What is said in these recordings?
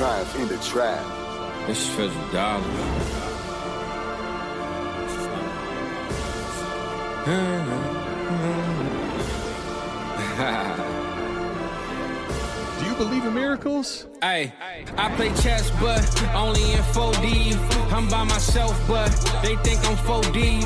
triumph in the trap. This is Treasure Dollar. Do you believe in miracles? Hey, I play chess, but only in 4D. I'm by myself, but they think I'm 4D.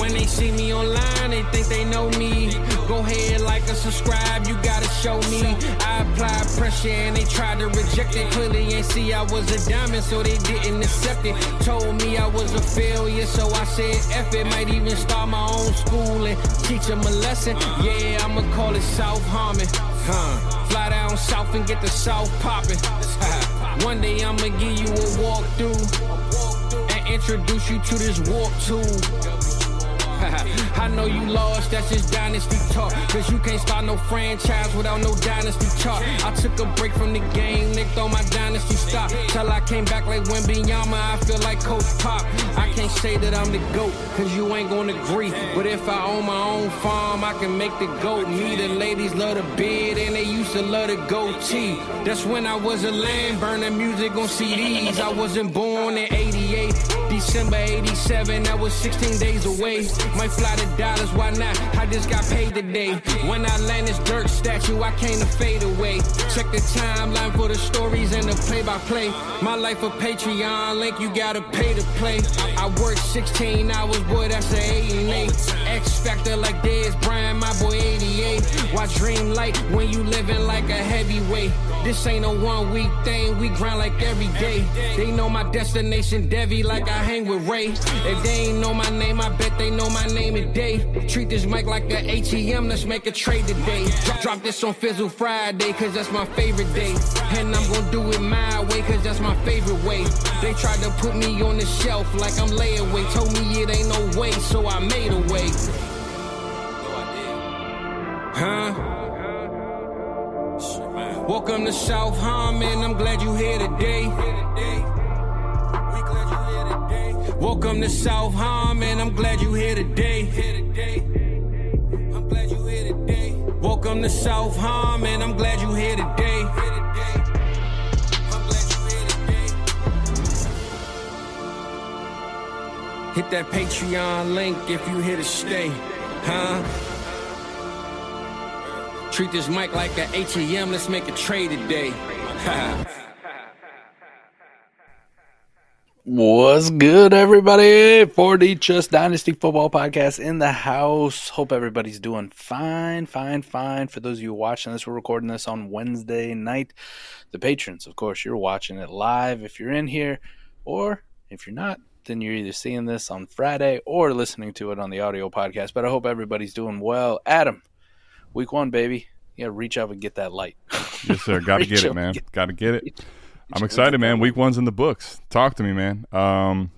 When they see me online, they think they know me. Go ahead, like and subscribe, you gotta show me. I applied pressure and they tried to reject it. Clearly ain't see I was a diamond, so they didn't accept it. Told me I was a failure, so I said F it. Might even start my own school and teach them a lesson. Yeah, I'ma call it South Harmon. Fly down south and get the south poppin'. One day I'ma give you a walkthrough and introduce you to this walk tool. I know you lost, that's just dynasty talk. Cause you can't start no franchise without no dynasty chart. I took a break from the game, nicked on my dynasty stock. Till I came back like Wembanyama, I feel like Coach Pop. I can't say that I'm the GOAT, cause you ain't gonna agree. But if I own my own farm, I can make the GOAT. Me, the ladies love the beard, and they used to love the goatee. That's when I was a lamb, burning music on CDs. I wasn't born in 88, December 87, I was 16 days away. Might fly to Dallas, why not? I just got paid today. When I land this Dirk statue, I came to fade away. Check the timeline for the stories and the play-by-play. My life a Patreon link, you gotta pay to play. I work 16 hours, boy, that's an 8 and 8. X Factor like Dez Bryant, my boy 88. Why dream light when you living like a heavyweight? This ain't no one-week thing, we grind like every day. They know my destination, Devi, like I hang with Ray. If they ain't know my name, I bet they know my name today. Treat this mic like an ATM, let's make a trade today. Drop this on Fizzle Friday, cause that's my favorite day. And I'm gonna do it my way, cause that's my favorite way. They tried to put me on the shelf like I'm layaway. Told me it ain't no way, so I made a way. Welcome to South Harmon, I'm glad you here today. Welcome to South Harmon, I'm glad you here today. I'm glad you here today. Welcome to South Harmon, I'm glad you here today. I'm glad you here today. Hit that Patreon link if you here to stay, Treat this mic like an ATM, let's make a trade today. What's good, everybody? 4D Chess Dynasty Football Podcast in the house. Hope everybody's doing fine. For those of you watching this, we're recording this on Wednesday night. The patrons, of course, you're watching it live if you're in here, or if you're not, then you're either seeing this on Friday or listening to it on the audio podcast. But I hope everybody's doing well. Adam, week one, baby. You gotta reach out and get that light. Yes, sir. Gotta get it, man. Gotta get it. I'm excited, man. Week one's in the books. Talk to me, man. How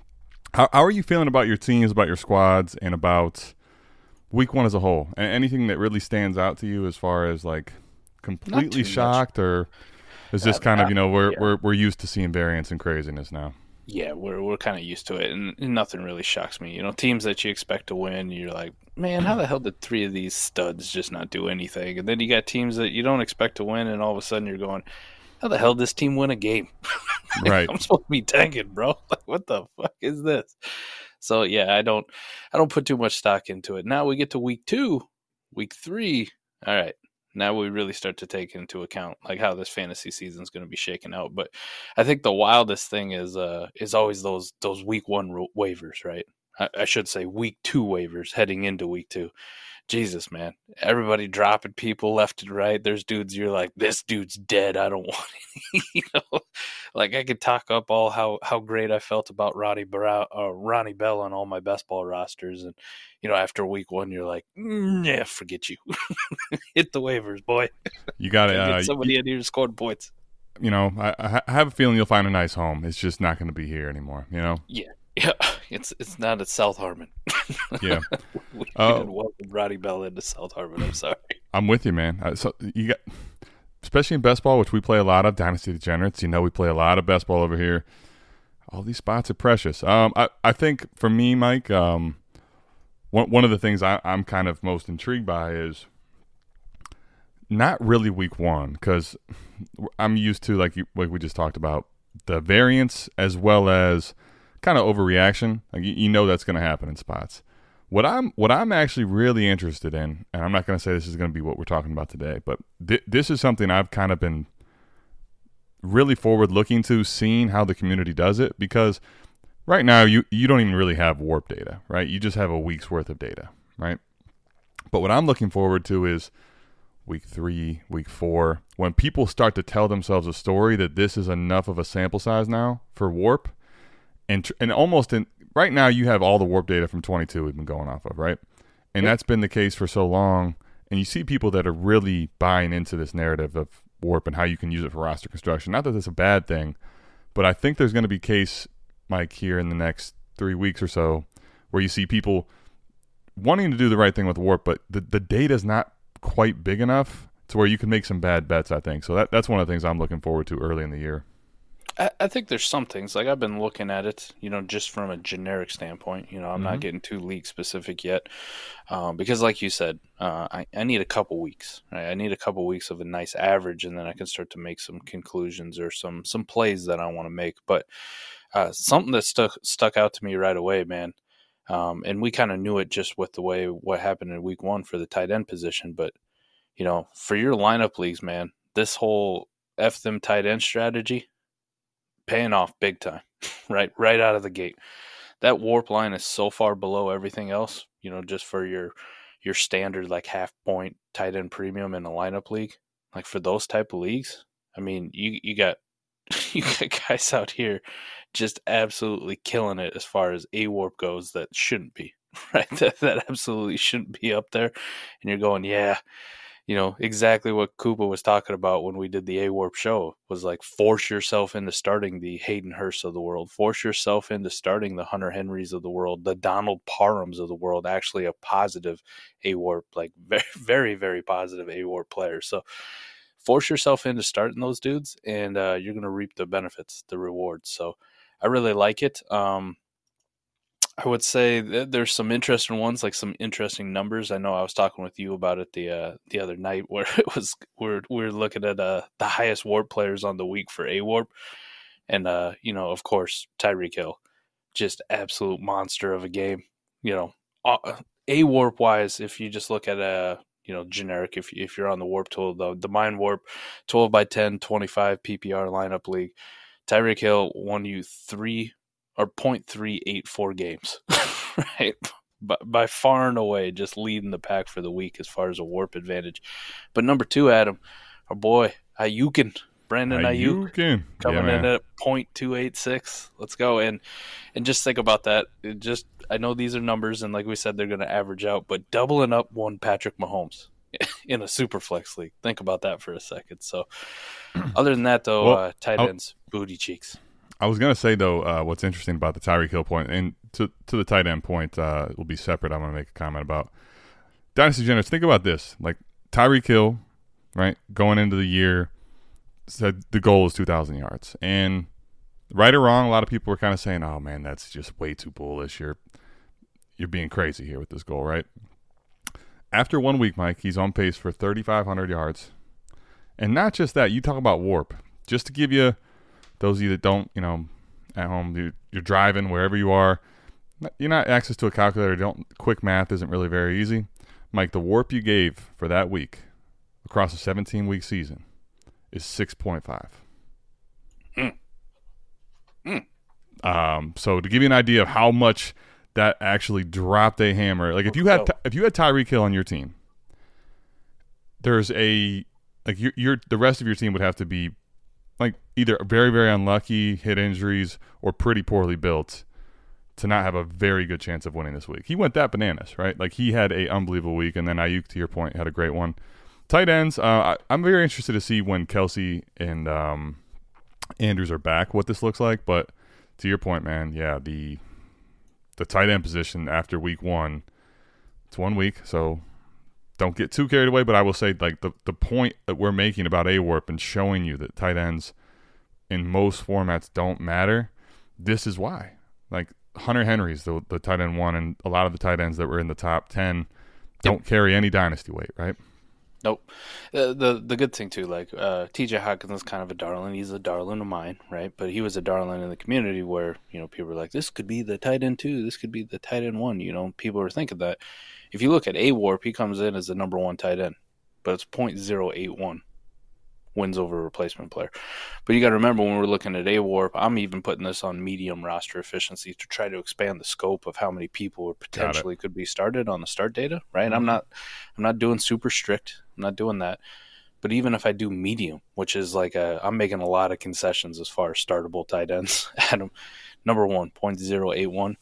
are you feeling about your teams, about your squads, and about week one as a whole? And anything that really stands out to you as far as like completely shocked, or is this kind of, you know, we're used to seeing variance and craziness now? Yeah, we're kind of used to it, and nothing really shocks me. You know, teams that you expect to win, you're like, man, how the hell did three of these studs just not do anything? And then you got teams that you don't expect to win, and all of a sudden you're going, how the hell did this team win a game? Like, right. I'm supposed to be tanking, bro. Like, what the fuck is this? So yeah, I don't put too much stock into it. Now we get to week two, week three. All right. Now we really start to take into account like how this fantasy season is going to be shaken out. But I think the wildest thing is always those week one waivers, right? I should say week two waivers heading into week two. Jesus, man. Everybody dropping people left and right. There's dudes you're like, this dude's dead. I don't want it. You know? Like, I could talk up all how great I felt about Ronnie Bell on all my best ball rosters. And, you know, after week one, you're like, yeah, forget you. Hit the waivers, boy. You got to get somebody in here to score points. You know, I have a feeling you'll find a nice home. It's just not going to be here anymore, you know? Yeah. Yeah, it's not at South Harmon. Yeah, we didn't welcome Ronnie Bell into South Harmon. I'm sorry. I'm with you, man. So you got, especially in best ball, which we play a lot of, Dynasty Degenerates. You know, we play a lot of best ball over here. All these spots are precious. I think for me, Mike, one of the things I'm kind of most intrigued by is not really week one, because I'm used to, like we just talked about, the variance as well as kind of overreaction. Like, you know that's going to happen in spots. What I'm actually really interested in, and I'm not going to say this is going to be what we're talking about today, but this is something I've kind of been really forward-looking to, seeing how the community does it, because right now you don't even really have warp data, right? You just have a week's worth of data, right? But what I'm looking forward to is week 3, week 4, when people start to tell themselves a story that this is enough of a sample size now for warp, and almost in right now you have all the warp data from 22 we've been going off of, right? And that's been the case for so long, and you see people that are really buying into this narrative of warp and how you can use it for roster construction. Not that that's a bad thing, but I think there's going to be case, Mike, here in the next 3 weeks or so where you see people wanting to do the right thing with warp, but the data is not quite big enough to where you can make some bad bets, I think. So that's one of the things I'm looking forward to early in the year. I think there's some things, like I've been looking at it, you know, just from a generic standpoint. You know, I'm not getting too league specific yet, because like you said, I need a couple weeks, right? I need a couple weeks of a nice average, and then I can start to make some conclusions or some plays that I want to make. But something that stuck out to me right away, man, and we kind of knew it just with the way what happened in week 1 for the tight end position. But, you know, for your lineup leagues, man, this whole F them tight end strategy, paying off big time, right out of the gate. That warp line is so far below everything else, you know, just for your standard like half point tight end premium in a lineup league. Like for those type of leagues, I mean, you got guys out here just absolutely killing it as far as a warp goes that shouldn't be, right? That absolutely shouldn't be up there. And you're going, yeah, you know, exactly what Koopa was talking about when we did the A-Warp show was like, force yourself into starting the Hayden Hurst of the world, force yourself into starting the Hunter Henrys of the world, the Donald Parhams of the world, actually a positive A-Warp, like very, very, very positive A-Warp player. So force yourself into starting those dudes, and you're going to reap the benefits, the rewards. So I really like it. I would say there's some interesting ones, like some interesting numbers. I know I was talking with you about it the other night, where it was we're looking at the highest warp players on the week for a warp, and you know, of course, Tyreek Hill, just absolute monster of a game. You know, a warp wise, if you just look at you know, generic, if you're on the warp tool, the mind warp, 12x10, 25 PPR lineup league, Tyreek Hill won you 0.384 games, right? By far and away, just leading the pack for the week as far as a warp advantage. But number 2, Adam, our boy, Brandon Aiyuk, coming in at 0.286. Let's go. And just think about that. I know these are numbers, and like we said, they're going to average out, but doubling up one Patrick Mahomes in a super flex league. Think about that for a second. So other than that, though, tight ends, booty cheeks. I was going to say, though, what's interesting about the Tyreek Hill point, and to the tight end point, it will be separate. I'm going to make a comment about Dynasty Degenerates. Think about this. Like, Tyreek Hill, right, going into the year, said the goal is 2,000 yards. And right or wrong, a lot of people were kind of saying, oh, man, that's just way too bullish. You're being crazy here with this goal, right? After 1 week, Mike, he's on pace for 3,500 yards. And not just that. You talk about warp. Just to give you – those of you that don't, you know, at home, you're driving, wherever you are, you're not access to a calculator. Quick math isn't really very easy. Mike, the warp you gave for that week across a 17-week season is 6.5. So to give you an idea of how much that actually dropped a hammer, like if you had Tyreek Hill on your team, there's a like the rest of your team would have to be like either very, very unlucky, hit injuries, or pretty poorly built to not have a very good chance of winning this week. He went that bananas, right? Like, he had a unbelievable week, and then Aiyuk, to your point, had a great one. Tight ends, I'm very interested to see when Kelsey and Andrews are back what this looks like. But to your point, man, yeah, the tight end position after week 1, it's 1 week, so don't get too carried away, but I will say, like, the point that we're making about A-Warp and showing you that tight ends in most formats don't matter, this is why. Like, Hunter Henry's the tight end one, and a lot of the tight ends that were in the top 10 don't carry any dynasty weight, right? Nope. The good thing, too, like TJ Hawkinson's kind of a darling. He's a darling of mine, right? But he was a darling in the community where, you know, people were like, this could be the tight end two. This could be the tight end one. You know, people were thinking that. If you look at AWARP, he comes in as the number one tight end, but it's 0.081 wins over a replacement player. But you got to remember, when we're looking at AWARP, I'm even putting this on medium roster efficiency to try to expand the scope of how many people potentially could be started on the start data, right? Mm-hmm. I'm not doing super strict. I'm not doing that. But even if I do medium, which is like I'm making a lot of concessions as far as startable tight ends. Adam, number one, 0.081.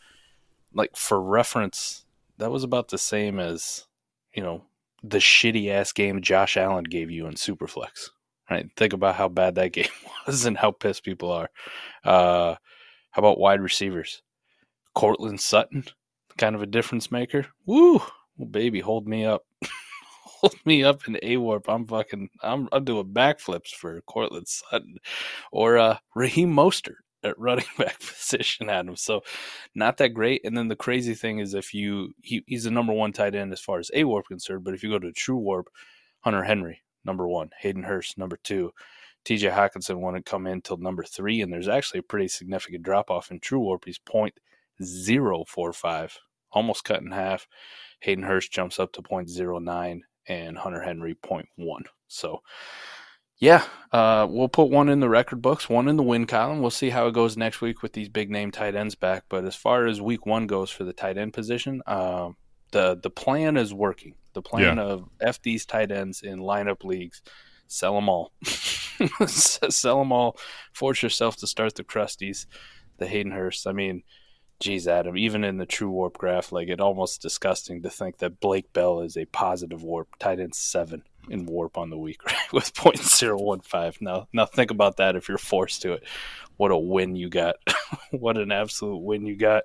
Like, for reference, that was about the same as, you know, the shitty-ass game Josh Allen gave you in Superflex. Right, think about how bad that game was and how pissed people are. How about wide receivers? Courtland Sutton, kind of a difference maker. Woo, well, baby, hold me up, hold me up in AWARP. I'm doing backflips for Courtland Sutton or Raheem Mostert at running back position. Adam, so not that great. And then the crazy thing is, if he's the number one tight end as far as AWARP concerned, but if you go to True Warp, Hunter Henry, number one, Hayden Hurst, number two. TJ Hawkinson wouldn't come in till number three, and there's actually a pretty significant drop-off in True Warp. He's 0.045, almost cut in half. Hayden Hurst jumps up to 0.09, and Hunter Henry 0.1. So, yeah, we'll put one in the record books, one in the win column. We'll see how it goes next week with these big-name tight ends back. But as far as week one goes for the tight end position, the plan is working. The plan of F these tight ends in lineup leagues, sell them all. Sell them all. Force yourself to start the Crusties, the Hayden Hurst. I mean, geez, Adam, even in the True Warp graph, like, it's almost disgusting to think that Blake Bell is a positive warp, tight end 7 in warp on the week, right? With 0.015. Now think about that if you're forced to it. What a win you got. What an absolute win you got.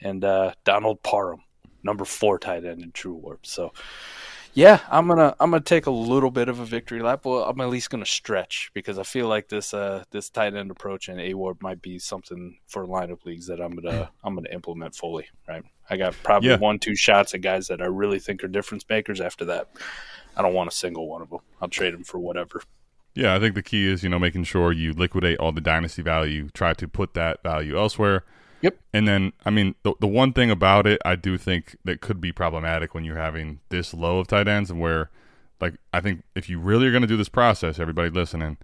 And Donald Parham, number 4 tight end in True Warp. So, yeah, I'm gonna take a little bit of a victory lap. Well, I'm at least gonna stretch, because I feel like this tight end approach in AWARP might be something for lineup leagues that I'm gonna implement fully. Right? I got probably 1-2 shots at guys that I really think are difference makers. After that, I don't want a single one of them. I'll trade them for whatever. Yeah, I think the key is, you know, making sure you liquidate all the dynasty value, try to put that value elsewhere. Yep. And then, I mean, the one thing about it, I do think that could be problematic when you're having this low of tight ends, and where, like, I think if you really are going to do this process, everybody listening,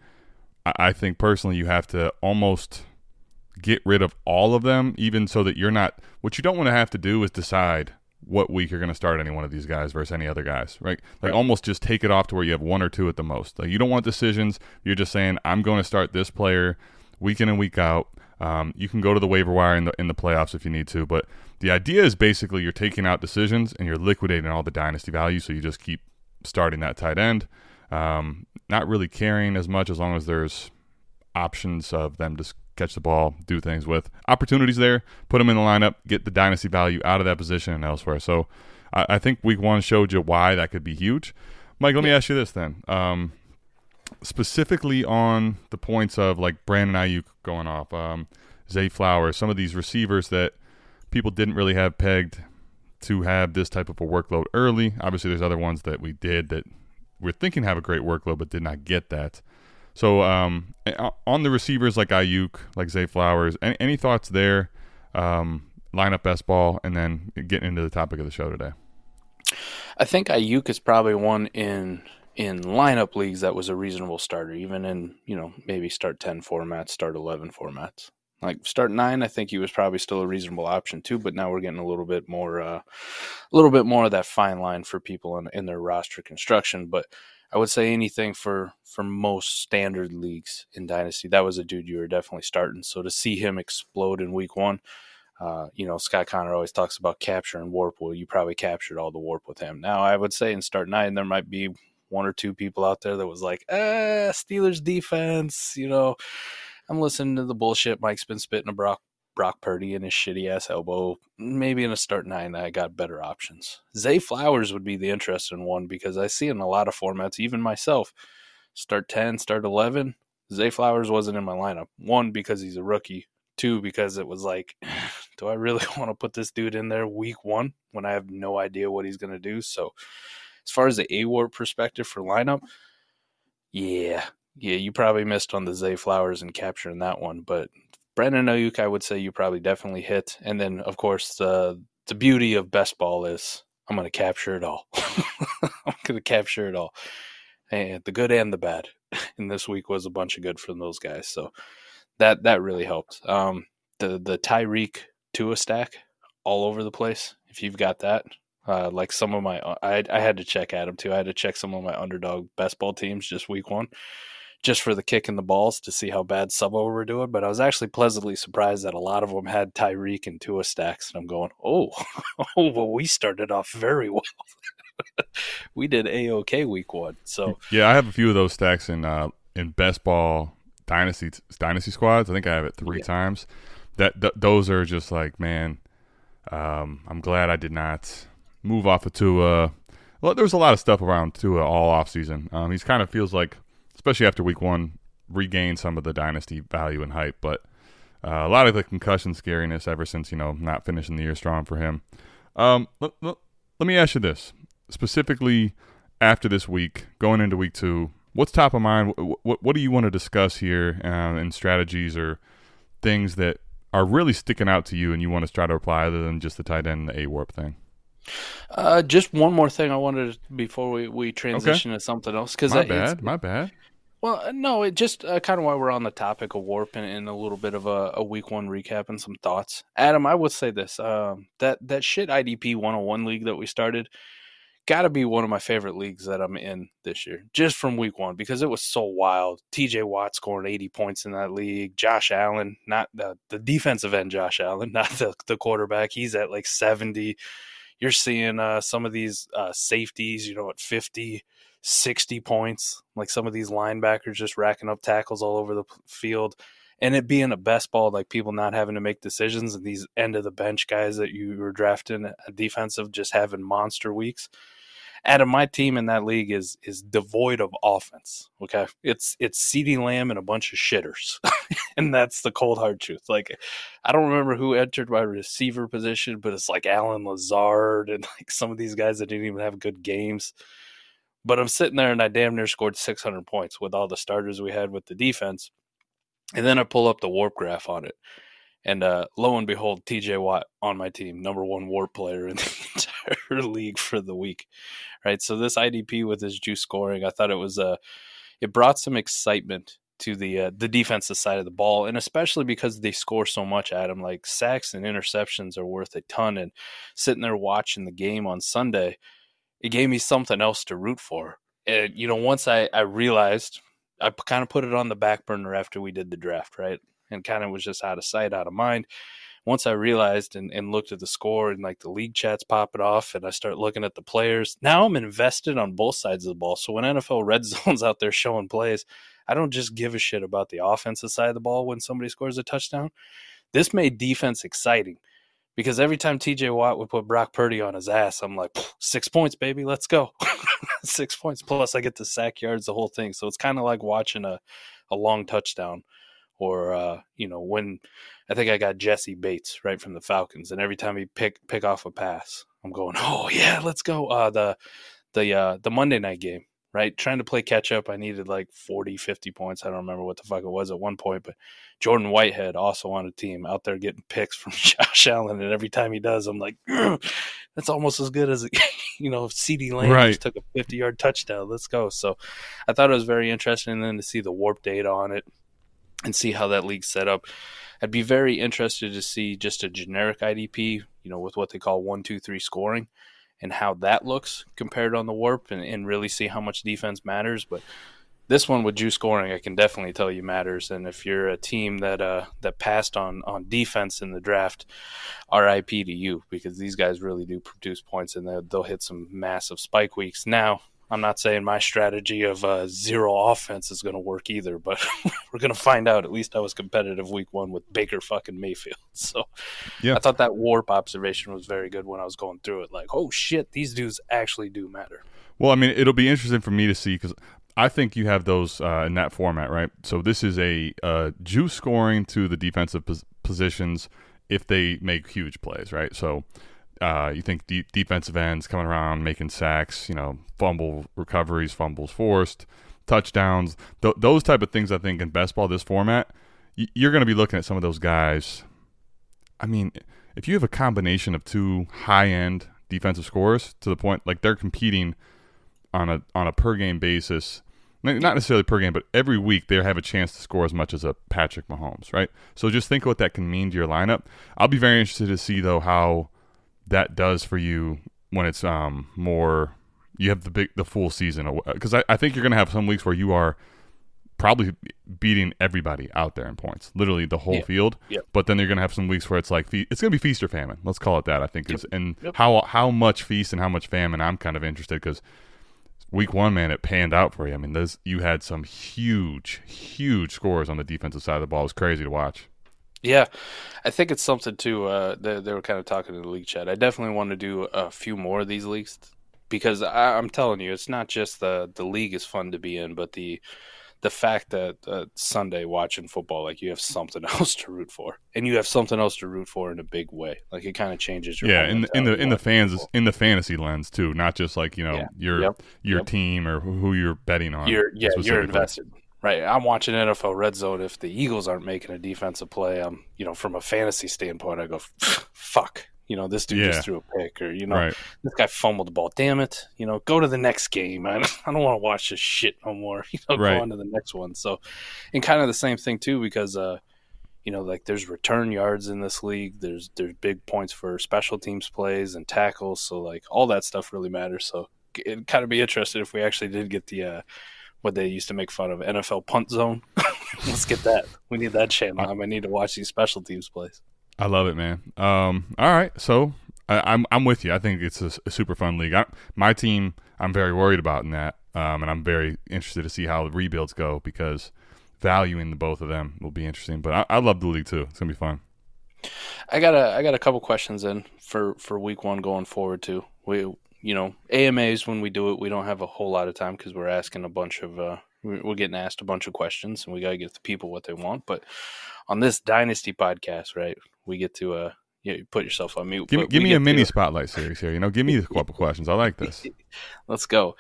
I think personally you have to almost get rid of all of them, even so that you're not – what you don't want to have to do is decide what week you're going to start any one of these guys versus any other guys, right? Like, almost just take it off to where you have one or two at the most. Like, you don't want decisions. You're just saying, I'm going to start this player week in and week out. You can go to the waiver wire in the playoffs if you need to, but the idea is basically you're taking out decisions and you're liquidating all the dynasty value, so you just keep starting that tight end, not really caring as much, as long as there's options of them to catch the ball, do things with opportunities there, put them in the lineup, get the dynasty value out of that position and elsewhere. So I think week one showed you why that could be huge. Mike, let me ask you this then. Specifically on the points of, like, Brandon Aiyuk going off, Zay Flowers, some of these receivers that people didn't really have pegged to have this type of a workload early. Obviously, there's other ones that we did that we're thinking have a great workload but did not get that. So on the receivers like Aiyuk, like Zay Flowers, any thoughts there, lineup best ball, and then getting into the topic of the show today? I think Aiyuk is probably one in lineup leagues that was a reasonable starter, even in, you know, maybe start 10 formats, start 11 formats. Like, start 9, I think he was probably still a reasonable option too, but now we're getting a little bit more of that fine line for people in their roster construction. But I would say anything for most standard leagues in Dynasty, that was a dude you were definitely starting. So to see him explode in week one, you know, Scott Connor always talks about capturing warp. Well, you probably captured all the warp with him. Now, I would say in start 9, there might be one or two people out there that was like, Steelers defense, you know, I'm listening to the bullshit Mike's been spitting a Brock Purdy and his shitty ass elbow. Maybe in a start 9, I got better options. Zay Flowers would be the interesting one, because I see in a lot of formats, even myself, start 10, start 11, Zay Flowers wasn't in my lineup. 1, because he's a rookie. 2, because it was like, do I really want to put this dude in there week 1 when I have no idea what he's going to do? So as far as the AWAR perspective for lineup, yeah, you probably missed on the Zay Flowers and capturing that one. But Brandon Aiyuk, I would say you probably definitely hit. And then, of course, the beauty of best ball is I'm going to capture it all. I'm going to capture it all. And the good and the bad. And this week was a bunch of good from those guys. So that really helped. The Tyreek Tua stack all over the place. If you've got that, like some of my, I had to check Adam too. I had to check some of my underdog best ball teams just week one, just for the kick and the balls to see how bad some of them were doing. But I was actually pleasantly surprised that a lot of them had Tyreek and Tua stacks. And I'm going, oh, well, we started off very well. We did A-OK week one. So yeah, I have a few of those stacks in best ball dynasty squads. I think I have it three times. Those are just like, man, I'm glad I did not move off of Tua. Well, there was a lot of stuff around Tua all offseason. He's kind of feels like, especially after week one, regained some of the dynasty value and hype. But a lot of the concussion scariness ever since, not finishing the year strong for him. Let me ask you this. Specifically after this week, going into week two, what's top of mind? What do you want to discuss here in strategies or things that are really sticking out to you and you want to try to apply other than just the tight end and the AWARP thing? Just one more thing I wanted before we transition to something else. My bad. Well, no, it just kind of why we're on the topic of warp and a little bit of a week one recap and some thoughts. Adam, I would say this, that shit IDP 101 league that we started got to be one of my favorite leagues that I'm in this year, just from week one, because it was so wild. TJ Watt scoring 80 points in that league. Josh Allen, not the defensive end Josh Allen, not the quarterback. He's at like 70. You're seeing some of these safeties, at 50, 60 points, like some of these linebackers just racking up tackles all over the field. And it being a best ball, like people not having to make decisions, and these end-of-the-bench guys that you were drafting defensive just having monster weeks. Out of my team in that league is devoid of offense, okay? It's CeeDee Lamb and a bunch of shitters, and that's the cold, hard truth. Like, I don't remember who entered my receiver position, but it's like Alan Lazard and like some of these guys that didn't even have good games. But I'm sitting there, and I damn near scored 600 points with all the starters we had with the defense. And then I pull up the warp graph on it. And lo and behold, TJ Watt on my team, number one warp player in the entire league for the week. Right. So this IDP with his juice scoring, I thought it was it brought some excitement to the defensive side of the ball, and especially because they score so much, Adam. Like sacks and interceptions are worth a ton. And sitting there watching the game on Sunday, it gave me something else to root for. And once I realized, I kind of put it on the back burner after we did the draft, right? And kind of was just out of sight, out of mind. Once I realized and looked at the score and like the league chats popping off and I start looking at the players, now I'm invested on both sides of the ball. So when NFL Red Zone's out there showing plays, I don't just give a shit about the offensive side of the ball when somebody scores a touchdown. This made defense exciting because every time TJ Watt would put Brock Purdy on his ass, I'm like, 6 points, baby, let's go. 6 points, plus I get the sack yards, the whole thing. So it's kind of like watching a long touchdown or, when I think I got Jesse Bates right from the Falcons. And every time he pick off a pass, I'm going, oh, yeah, let's go. The Monday night game, right? Trying to play catch up. I needed like 40, 50 points. I don't remember what the fuck it was at one point. But Jordan Whitehead also on a team out there getting picks from Josh Allen. And every time he does, I'm like, that's almost as good as it. CeeDee Lamb just took a 50-yard touchdown. Let's go. So I thought it was very interesting then to see the warp data on it and see how that league's set up. I'd be very interested to see just a generic IDP, with what they call 1-2-3 scoring and how that looks compared on the warp and really see how much defense matters. But this one with juice scoring, I can definitely tell you matters. And if you're a team that passed on defense in the draft, RIP to you, because these guys really do produce points and they'll hit some massive spike weeks. Now, I'm not saying my strategy of zero offense is going to work either, but we're going to find out. At least I was competitive week one with Baker fucking Mayfield. So yeah. I thought that warp observation was very good when I was going through it. Like, oh, shit, these dudes actually do matter. Well, I mean, it'll be interesting for me to see because – I think you have those in that format, right? So this is a juice scoring to the defensive positions if they make huge plays, right? So You think defensive ends coming around, making sacks, you know, fumble recoveries, fumbles forced, touchdowns, those type of things. I think in best ball, this format, you're going to be looking at some of those guys. I mean, if you have a combination of two high-end defensive scorers to the point, like they're competing on a per-game basis, not necessarily per game, but every week they have a chance to score as much as a Patrick Mahomes, right? So just think what that can mean to your lineup. I'll be very interested to see, though, how that does for you when it's more – you have the full season. Because I think you're going to have some weeks where you are probably beating everybody out there in points, literally the whole field. Yep. But then you're going to have some weeks where it's like – it's going to be feast or famine. Let's call it that, I think. How much feast and how much famine, I'm kind of interested, because – Week one, man, it panned out for you. I mean, you had some huge, huge scores on the defensive side of the ball. It was crazy to watch. Yeah, I think it's something, too. They were kind of talking in the league chat. I definitely want to do a few more of these leagues, because I'm telling you, it's not just the league is fun to be in, but the fact that Sunday watching football, like, you have something else to root for, and you have something else to root for in a big way. Like, it kind of changes your in the fans football. In the fantasy lens too, not just like, you know, your team or who you're betting on. You're invested, right? I'm watching NFL Red Zone. If the Eagles aren't making a defensive play, I'm, you know, from a fantasy standpoint, I go, fuck. You know, this dude just threw a pick, or, you know, this guy fumbled the ball. Damn it. You know, go to the next game. I don't want to watch this shit no more. You know, go on to the next one. So, and kind of the same thing, too, because, you know, like, there's return yards in this league. There's big points for special teams plays and tackles. So, like, all that stuff really matters. So, it'd kind of be interesting if we actually did get the what they used to make fun of, NFL punt zone. Let's get that. We need that shit. I need to watch these special teams plays. I love it, man. All right, so I'm with you. I think it's a super fun league. My team, I'm very worried about in that, and I'm very interested to see how the rebuilds go, because valuing the both of them will be interesting. But I love the league too. It's gonna be fun. I got a couple questions in for week one going forward too. We, you know, AMAs when we do it, we don't have a whole lot of time because we're asking a bunch of we're getting asked a bunch of questions, and we gotta give the people what they want. But on this Dynasty podcast, right? We get to put yourself on mute. Give me a mini spotlight series here. You know, give me a couple questions. I like this. Let's go.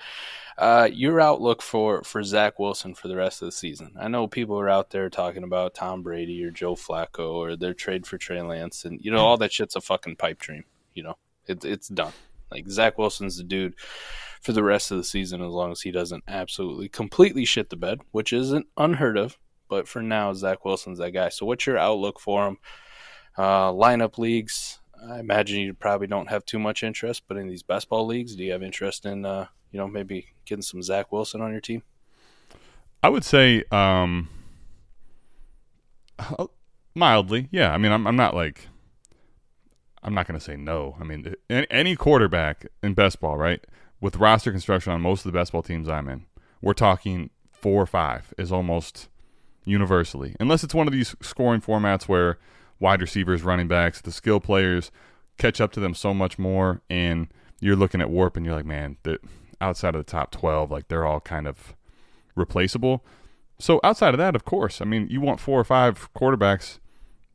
Your outlook for Zach Wilson for the rest of the season. I know people are out there talking about Tom Brady or Joe Flacco or their trade for Trey Lance, and, you know, all that shit's a fucking pipe dream. You know, it's done. Like, Zach Wilson's the dude for the rest of the season, as long as he doesn't absolutely completely shit the bed, which isn't unheard of. But for now, Zach Wilson's that guy. So what's your outlook for him? Lineup leagues, I imagine you probably don't have too much interest, but in these best ball leagues, do you have interest in, you know, maybe getting some Zach Wilson on your team? I would say mildly, yeah. I mean, I'm not going to say no. I mean, any quarterback in best ball, right, with roster construction on most of the best ball teams I'm in, we're talking 4 or 5 is almost universally, unless it's one of these scoring formats where wide receivers, running backs, the skill players catch up to them so much more, and you're looking at warp and you're like, man, outside of the top 12, like, they're all kind of replaceable. So outside of that, of course, I mean, you want 4 or 5 quarterbacks.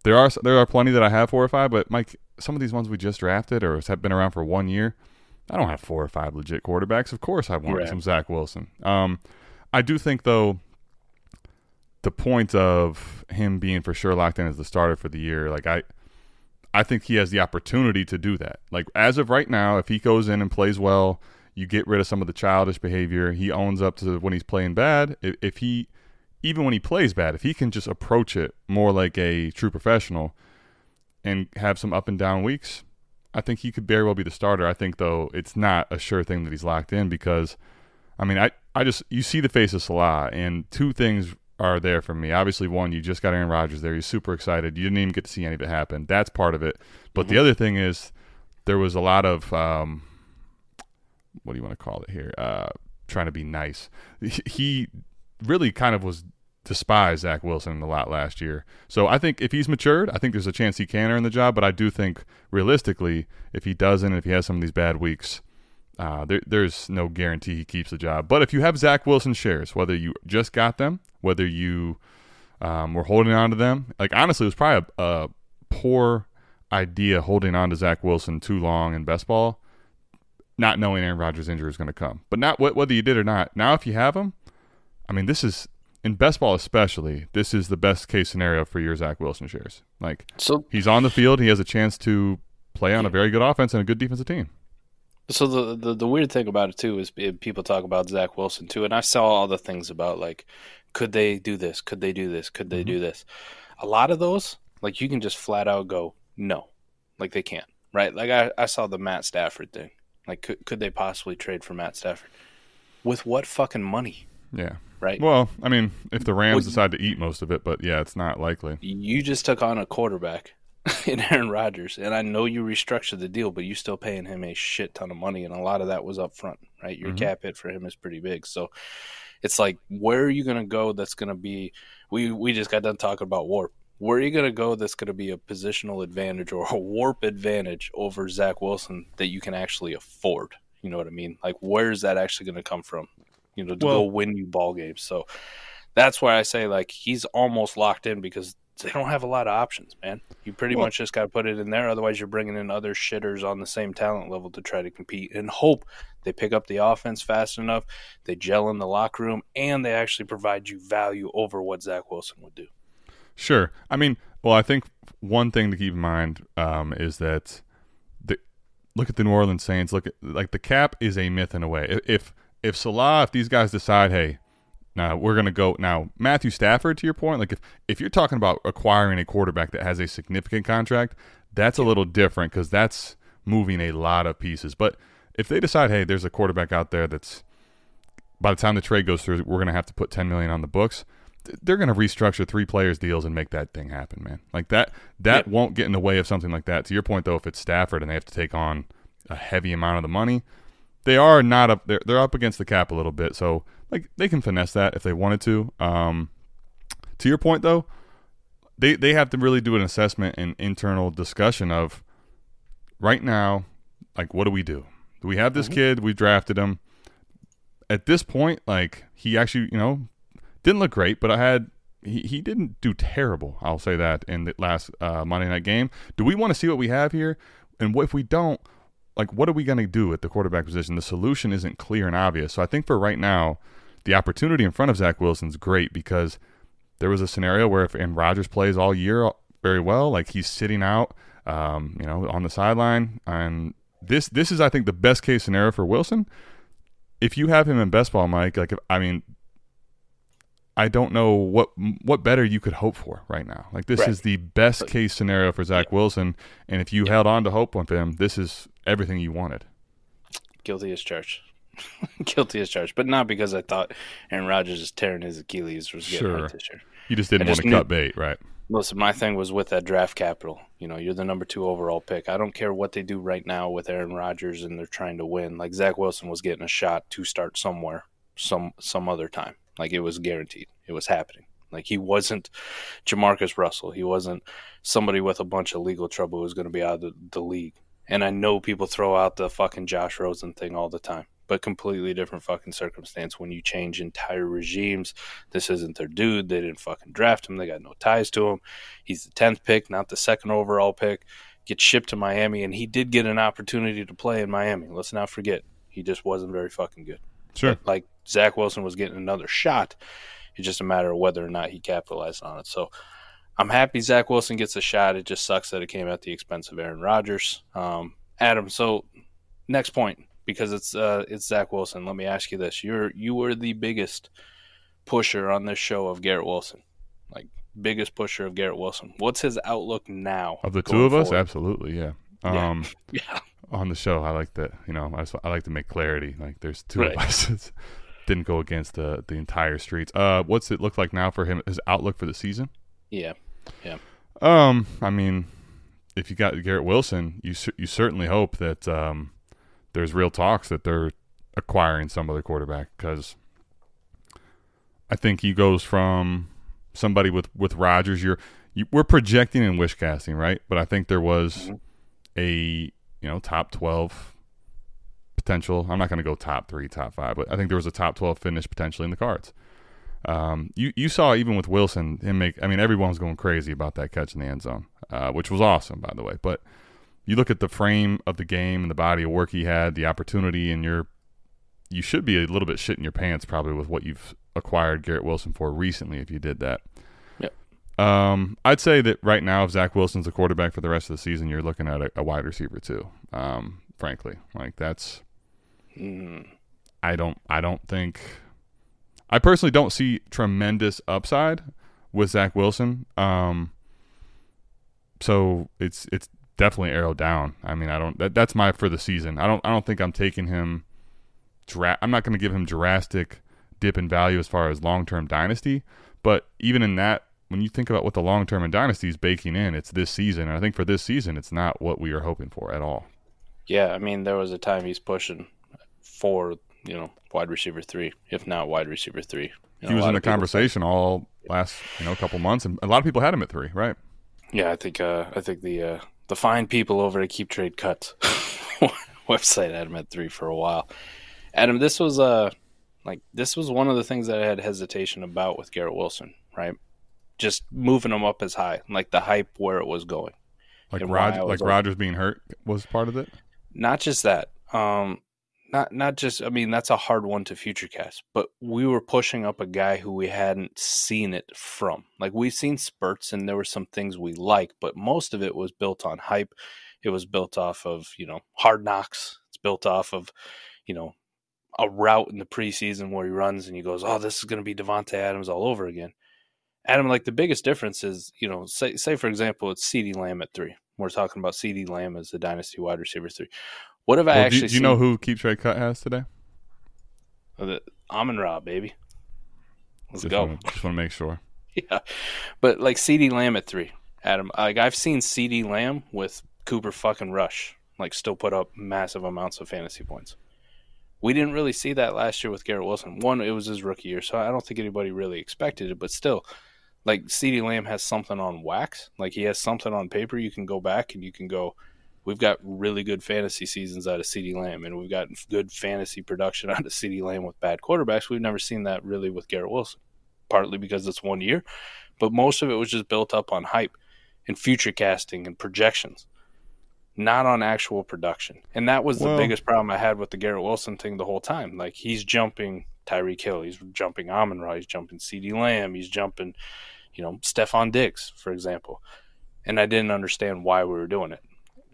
There are plenty that I have 4 or 5, but, Mike, some of these ones we just drafted or have been around for 1 year, I don't have 4 or 5 legit quarterbacks. Of course I want some Zach Wilson. I do think, though, the point of him being for sure locked in as the starter for the year, like, I think he has the opportunity to do that. Like, as of right now, if he goes in and plays well, you get rid of some of the childish behavior. He owns up to when he's playing bad. If he, even when he plays bad, if he can just approach it more like a true professional and have some up and down weeks, I think he could very well be the starter. I think, though, it's not a sure thing that he's locked in, because, I mean, you see the face of Salah, and two things are there for me. Obviously, one, you just got Aaron Rodgers there. You're super excited. You didn't even get to see any of it happen. That's part of it. But the other thing is, there was a lot of, what do you want to call it here? Trying to be nice. He really kind of was despised Zach Wilson a lot last year. So I think if he's matured, I think there's a chance he can earn the job. But I do think, realistically, if he doesn't, if he has some of these bad weeks, there's no guarantee he keeps the job. But if you have Zach Wilson shares, whether you just got them, whether you were holding on to them, like, honestly, it was probably a poor idea holding on to Zach Wilson too long in best ball, not knowing Aaron Rodgers' injury is going to come. But not whether you did or not. Now, if you have him, I mean, this is, in best ball especially, this is the best case scenario for your Zach Wilson shares. Like, so he's on the field, he has a chance to play on a very good offense and a good defensive team. So the weird thing about it too is people talk about Zach Wilson too, and I saw all the things about like, could they do this? Could they do this? Could they do this? A lot of those, like, you can just flat out go no, like they can't, right? Like I saw the Matt Stafford thing. Like, could they possibly trade for Matt Stafford? With what fucking money? Yeah. Right? Well, I mean, if the Rams decide to eat most of it, but yeah, it's not likely. You just took on a quarterback in Aaron Rodgers, and I know you restructured the deal, but you're still paying him a shit ton of money, and a lot of that was up front, right? Your cap hit for him is pretty big. So it's like, where are you going to go that's going to be – we just got done talking about warp. Where are you going to go that's going to be a positional advantage or a warp advantage over Zach Wilson that you can actually afford? You know what I mean? Like, where is that actually going to come from, you know, to go win you ball games? So that's why I say, like, he's almost locked in because they don't have a lot of options, man. You pretty much just got to put it in there. Otherwise, you're bringing in other shitters on the same talent level to try to compete and hope they pick up the offense fast enough, they gel in the locker room, and they actually provide you value over what Zach Wilson would do. Sure. I mean, well, I think one thing to keep in mind is that look at the New Orleans Saints. Look at, like, the cap is a myth in a way. If Salah, if these guys decide, hey, now we're going to go now Matthew Stafford, to your point, like if you're talking about acquiring a quarterback that has a significant contract, that's a little different because that's moving a lot of pieces. But if they decide, hey, there's a quarterback out there that's by the time the trade goes through, we're going to have to put $10 million on the books. They're going to restructure 3 players' deals and make that thing happen, man. Like that won't get in the way of something like that. To your point, though, if it's Stafford and they have to take on a heavy amount of the money, they are not up. They're up against the cap a little bit, so like they can finesse that if they wanted to. To your point, though, they have to really do an assessment and internal discussion of right now, like, what do we do? Do we have this kid? We drafted him. At this point, like, he actually, you know, didn't look great, but he didn't do terrible. I'll say that in the last Monday night game. Do we want to see what we have here? And if we don't, like, what are we going to do at the quarterback position? The solution isn't clear and obvious. So I think for right now, the opportunity in front of Zach Wilson's great because there was a scenario where if Aaron Rodgers plays all year very well, like he's sitting out, you know, on the sideline. And this is, I think, the best case scenario for Wilson. If you have him in best ball, Mike, like, I mean, I don't know what better you could hope for right now. Like, this is the best case scenario for Zach Wilson, and if you held on to hope with him, this is everything you wanted. Guilty as charged. Guilty as charged, but not because I thought Aaron Rodgers is tearing his Achilles was getting hurt this year. You just didn't want to cut bait, right? Listen, my thing was with that draft capital. You know, you're the number 2 overall pick. I don't care what they do right now with Aaron Rodgers and they're trying to win. Like, Zach Wilson was getting a shot to start somewhere some other time. Like, it was guaranteed. It was happening. Like, he wasn't Jamarcus Russell. He wasn't somebody with a bunch of legal trouble who was going to be out of the league. And I know people throw out the fucking Josh Rosen thing all the time, but completely different fucking circumstance when you change entire regimes. This isn't their dude. They didn't fucking draft him. They got no ties to him. He's the 10th pick, not the 2nd overall pick. Gets shipped to Miami, and he did get an opportunity to play in Miami. Let's not forget, he just wasn't very fucking good. Sure. But, like, Zach Wilson was getting another shot. It's just a matter of whether or not he capitalized on it. So I'm happy Zach Wilson gets a shot. It just sucks that it came at the expense of Aaron Rodgers. Adam, so next point, because it's Zach Wilson, let me ask you this. You were the biggest pusher on this show of Garrett Wilson. Like, biggest pusher of Garrett Wilson. What's his outlook now? Of the two of us? Absolutely, yeah. Yeah. On the show, I like that. You know, I like to make clarity. Like, there's two of us. Didn't go against the entire streets. What's it look like now for him? His outlook for the season? Yeah. I mean, if you got Garrett Wilson, you certainly hope that there's real talks that they're acquiring some other quarterback because I think he goes from somebody with Rodgers. We're projecting and wish casting, right? But I think there was a top 12 potential. I'm not going to go top 3, top 5, but I think there was a top 12 finish potentially in the cards. You saw even with Wilson, him make, I mean, everyone was going crazy about that catch in the end zone, which was awesome, by the way. But you look at the frame of the game and the body of work he had, the opportunity, and you should be a little bit shit in your pants probably with what you've acquired Garrett Wilson for recently if you did that. Yep. I'd say that right now, if Zach Wilson's the quarterback for the rest of the season, you're looking at a wide receiver too. Frankly, like that's, I don't think. I personally don't see tremendous upside with Zach Wilson. So it's definitely arrowed down. I mean, that's my for the season. I don't think I'm taking him. I'm not going to give him drastic dip in value as far as long-term dynasty. But even in that, when you think about what the long-term in dynasty is baking in, it's this season. And I think for this season, it's not what we are hoping for at all. Yeah, I mean, there was a time he's pushing for, you know, wide receiver 3, if not wide receiver 3. He was in a conversation all last, couple months, and a lot of people had him at 3, right? Yeah, I think the fine people over at Keep Trade Cuts website had him at 3 for a while. Adam, this was one of the things that I had hesitation about with Garrett Wilson, right? Just moving him up as high, like the hype where it was going, like Rodgers being hurt was part of it. Not just that, not just. I mean, that's a hard one to future cast, but we were pushing up a guy who we hadn't seen it from. Like we've seen spurts, and there were some things we like, but most of it was built on hype. It was built off of hard knocks. It's built off of a route in the preseason where he runs and he goes, oh, this is going to be Devontae Adams all over again. Adam, like the biggest difference is, say for example, it's CeeDee Lamb at 3. We're talking about CeeDee Lamb as the dynasty wide receiver 3. What have I actually seen? Do you know who Keep Trade Cut has today? The Amon-Ra, baby. Let's go. Just want to make sure. Yeah. But like CeeDee Lamb at 3, Adam, like I've seen CeeDee Lamb with Cooper fucking Rush, like still put up massive amounts of fantasy points. We didn't really see that last year with Garrett Wilson. One, it was his rookie year, so I don't think anybody really expected it. But still, like CeeDee Lamb has something on wax. Like he has something on paper. You can go back and you can go, we've got really good fantasy seasons out of CeeDee Lamb, and we've got good fantasy production out of CeeDee Lamb with bad quarterbacks. We've never seen that really with Garrett Wilson, partly because it's one year. But most of it was just built up on hype and future casting and projections. Not on actual production. And that was the biggest problem I had with the Garrett Wilson thing the whole time. Like, he's jumping Tyreek Hill. He's jumping Amon-Ra. He's jumping CeeDee Lamb. He's jumping, Stephon Diggs, for example. And I didn't understand why we were doing it.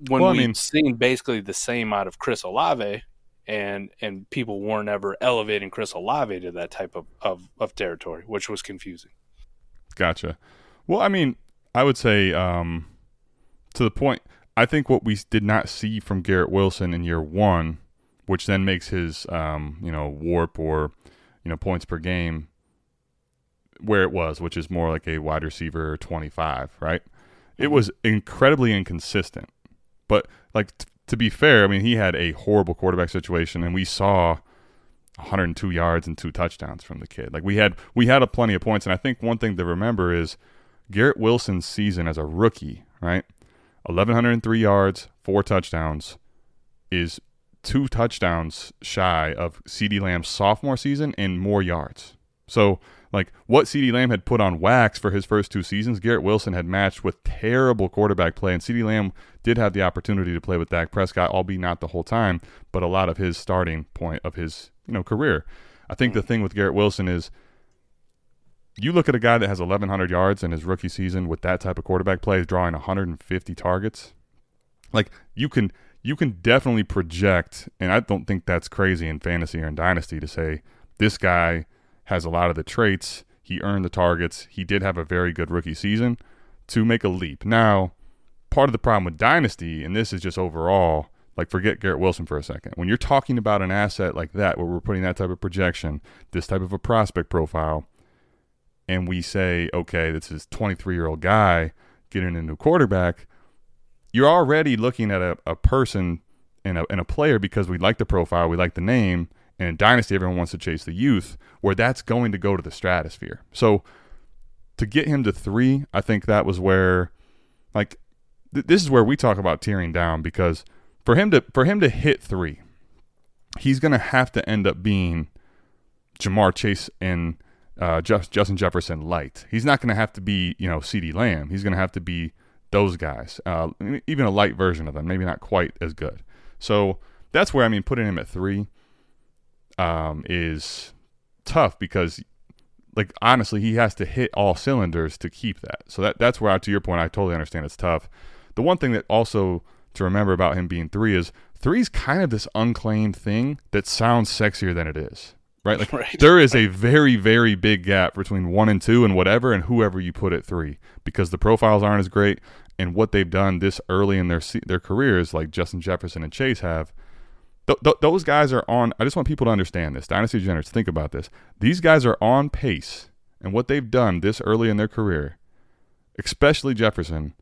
When seen basically the same out of Chris Olave, and people weren't ever elevating Chris Olave to that type of territory, which was confusing. Gotcha. Well, I mean, I would say to the point – I think what we did not see from Garrett Wilson in year one, which then makes his, warp or, points per game where it was, which is more like a wide receiver 25, right? It was incredibly inconsistent. But, like, to be fair, I mean, he had a horrible quarterback situation, and we saw 102 yards and 2 touchdowns from the kid. Like, we had a plenty of points, and I think one thing to remember is Garrett Wilson's season as a rookie, right? 1,103 yards, 4 touchdowns, is 2 touchdowns shy of CeeDee Lamb's sophomore season and more yards. So, like, what CeeDee Lamb had put on wax for his first 2 seasons, Garrett Wilson had matched with terrible quarterback play, and CeeDee Lamb did have the opportunity to play with Dak Prescott, albeit not the whole time, but a lot of his starting point of his, career. I think the thing with Garrett Wilson is you look at a guy that has 1,100 yards in his rookie season with that type of quarterback play, drawing 150 targets. Like you can definitely project, and I don't think that's crazy in fantasy or in dynasty to say this guy has a lot of the traits. He earned the targets. He did have a very good rookie season to make a leap. Now, part of the problem with dynasty, and this is just overall, like forget Garrett Wilson for a second. When you're talking about an asset like that, where we're putting that type of projection, this type of a prospect profile, and we say, okay, this is 23-year-old guy getting a new quarterback, you're already looking at a person and a player because we like the profile, we like the name, and in Dynasty, everyone wants to chase the youth, where that's going to go to the stratosphere. So to get him to 3, I think that was where, like, this is where we talk about tearing down, because for him to hit 3, he's going to have to end up being Jamar Chase and Justin Jefferson light. He's not going to have to be, you know, CeeDee Lamb. He's going to have to be those guys, even a light version of them, maybe not quite as good. So that's where, I mean, putting him at 3 is tough because, like, honestly, he has to hit all cylinders to keep that. So that's where, to your point, I totally understand it's tough. The one thing that also to remember about him being 3 is 3's kind of this unclaimed thing that sounds sexier than it is, right? Like, right. There is a very, very big gap between 1 and 2 and whatever and whoever you put at 3 because the profiles aren't as great, and what they've done this early in their careers, like Justin Jefferson and Chase have, those guys are on. I just want people to understand this. Dynasty Degenerates, think about this. These guys are on pace, and what they've done this early in their career, especially Jefferson,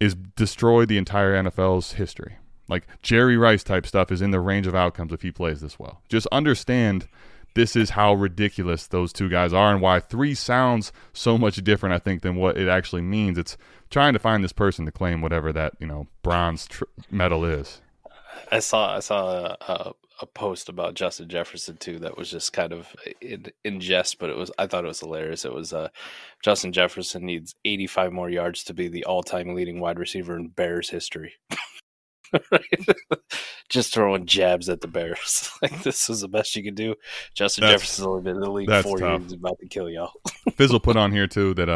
is destroy the entire NFL's history. Like Jerry Rice type stuff is in the range of outcomes if he plays this well. Just understand this is how ridiculous those two guys are and why 3 sounds so much different, I think, than what it actually means. It's trying to find this person to claim whatever that, you know, bronze medal is. I saw a post about Justin Jefferson too that was just kind of in jest, but I thought it was hilarious. It was Justin Jefferson needs 85 more yards to be the all-time leading wide receiver in Bears history. Right? Just throwing jabs at the Bears. Like, this is the best you can do. Jefferson's only been in the league 4 years. He's about to kill y'all. Fizzle put on here too that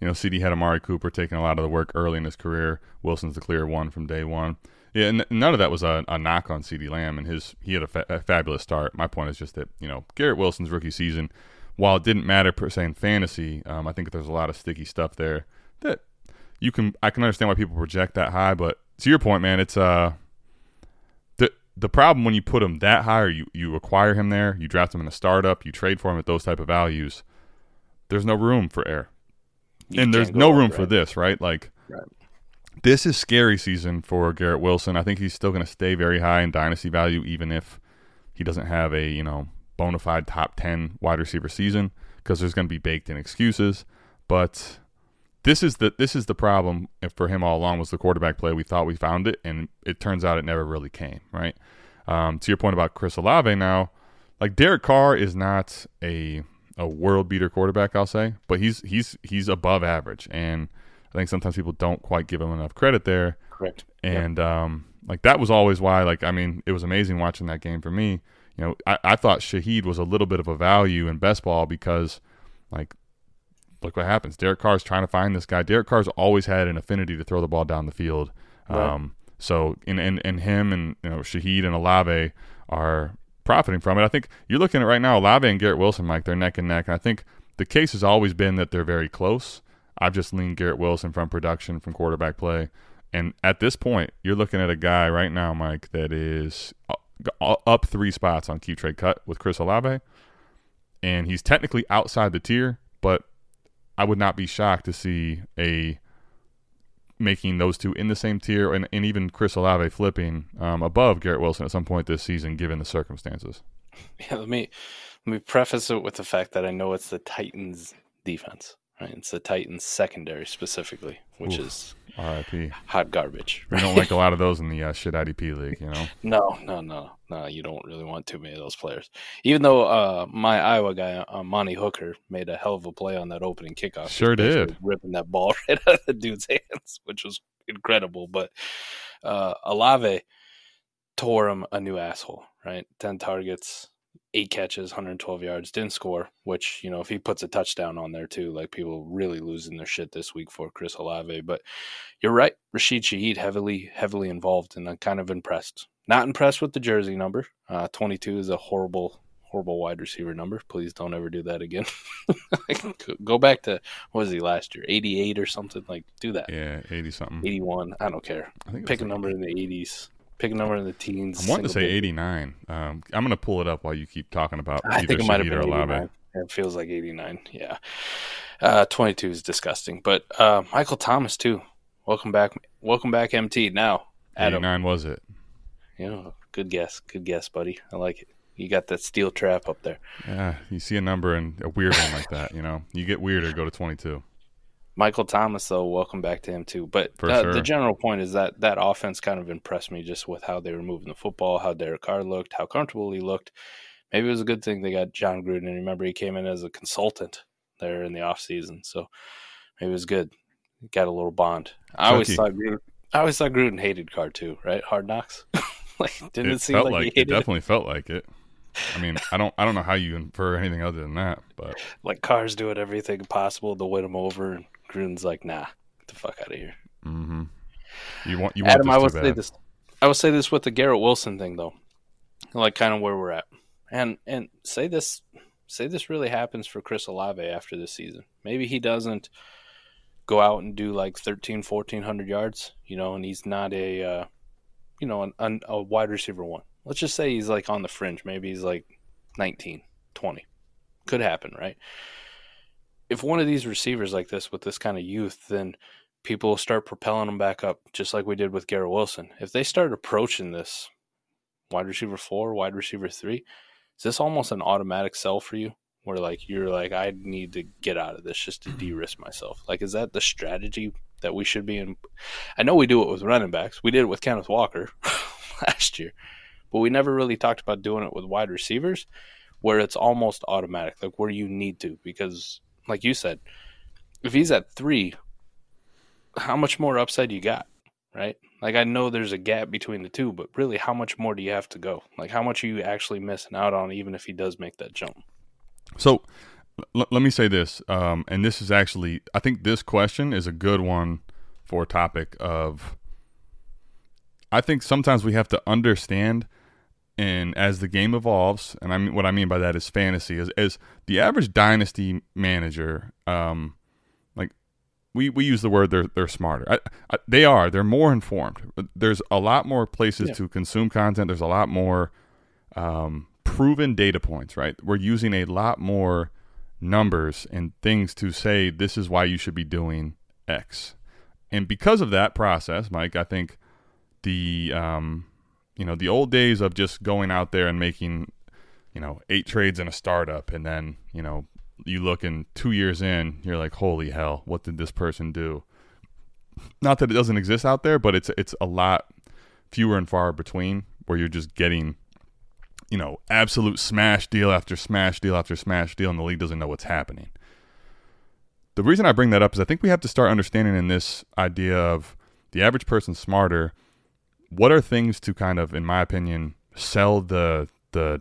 you know, CeeDee had Amari Cooper taking a lot of the work early in his career. Wilson's the clear one from day one. Yeah, and none of that was a knock on CeeDee Lamb, and he had a fabulous start. My point is just that, you know, Garrett Wilson's rookie season, while it didn't matter per se in fantasy, I think there's a lot of sticky stuff there that I can understand why people project that high. But to your point, man, it's the problem when you put him that high, or you acquire him there, you draft him in a startup, you trade for him at those type of values. There's no room for error, and there's no room for this, right? Like. Right. This is scary season for Garrett Wilson. I think he's still going to stay very high in dynasty value, even if he doesn't have a, you know, bona fide top 10 wide receiver season, because there's going to be baked in excuses. But this is the problem for him all along was the quarterback play. We thought we found it, and it turns out it never really came, right? To your point about Chris Olave now, like Derek Carr is not a world beater quarterback, I'll say, but he's above average, and I think sometimes people don't quite give him enough credit there. Correct. And yep. Like that was always why. Like, I mean, it was amazing watching that game for me. You know, I thought Shaheed was a little bit of a value in best ball because, like, look what happens. Derek Carr's trying to find this guy. Derek Carr's always had an affinity to throw the ball down the field. Right. So and him and, you know, Shaheed and Olave are profiting from it. I think you're looking at right now Olave and Garrett Wilson, Mike. They're neck and neck. And I think the case has always been that they're very close. I've just leaned Garrett Wilson from production, from quarterback play. And at this point, you're looking at a guy right now, Mike, that is up 3 spots on Keep Trade Cut with Chris Olave. And he's technically outside the tier, but I would not be shocked to see making those two in the same tier and even Chris Olave flipping above Garrett Wilson at some point this season, given the circumstances. Yeah, let me preface it with the fact that I know it's the Titans defense. Right, it's the Titans secondary specifically, which is R.I.P. hot garbage. Right? We don't like a lot of those in the shit IDP league, you know? No. You don't really want too many of those players. Even though my Iowa guy, Monty Hooker, made a hell of a play on that opening kickoff. Sure did. Ripping that ball right out of the dude's hands, which was incredible. But Olave tore him a new asshole, right? 10 targets. 8 catches, 112 yards, didn't score, which, you know, if he puts a touchdown on there too, like people really losing their shit this week for Chris Olave. But you're right, Rashid Shaheed heavily involved, and I'm kind of impressed. Not impressed with the jersey number. 22 is a horrible wide receiver number. Please don't ever do that again. Go back to, what was he last year, 88 or something? Like, do that. Yeah, 80-something. 81, I don't care. I think pick a number in the 80s. Pick a number in the teens. I'm wanting to say 89. I'm going to pull it up while you keep talking about either I think it might have been 89. It feels like 89, yeah. 22 is disgusting. But Michael Thomas, too. Welcome back, MT. Now, Adam. 89 was it? You know, good guess, buddy. I like it. You got that steel trap up there. Yeah, you see a number and a weird one like that, you know. You get weirder, go to 22. Michael Thomas, though, welcome back to him, too. But sure. The general point is that offense kind of impressed me just with how they were moving the football, how Derek Carr looked, how comfortable he looked. maybe it was a good thing they got John Gruden. Remember, he came in as a consultant there in the offseason, so maybe it was good. Got a little bond. I always thought Gruden hated Carr too, right? Hard Knocks. It definitely felt like it. I mean, I don't know how you infer anything other than that, but like Carr's doing everything possible to win him over, and Gruden's like, nah, get the fuck out of here. Mm-hmm. You want Adam, I will say this with the Garrett Wilson thing though, like kind of where we're at, and say this really happens for Chris Olave after this season. Maybe he doesn't go out and do like 1,400 yards, you know, and he's not a a wide receiver one. Let's just say he's like on the fringe. Maybe he's like 19, 20. Could happen, right? If one of these receivers like this with this kind of youth, then people will start propelling them back up, just like we did with Garrett Wilson. If they start approaching this wide receiver 4, wide receiver 3, is this almost an automatic sell for you? Where like you're like, I need to get out of this just to de-risk myself. Like, is that the strategy that we should be in? I know we do it with running backs. We did it with Kenneth Walker last year. But we never really talked about doing it with wide receivers where it's almost automatic, like where you need to. Because, like you said, if he's at 3, how much more upside you got, right? Like, I know there's a gap between the two, but really how much more do you have to go? Like, how much are you actually missing out on even if he does make that jump? So let me say this, and this is actually – I think this question is a good one for a topic of – I think sometimes we have to understand – and as the game evolves, and I mean, what I mean by that is fantasy, is the average dynasty manager, like we use the word they're smarter. They're more informed. There's a lot more places to consume content. There's a lot more proven data points, right? We're using a lot more numbers and things to say this is why you should be doing X. And because of that process, Mike, I think the the old days of just going out there and making, 8 trades in a startup, and then, you look in 2 years in, you're like, holy hell, what did this person do? Not that it doesn't exist out there, but it's a lot fewer and far between where you're just getting, absolute smash deal after smash deal after smash deal, and the league doesn't know what's happening. The reason I bring that up is I think we have to start understanding in this idea of the average person smarter. What are things to kind of, in my opinion, sell the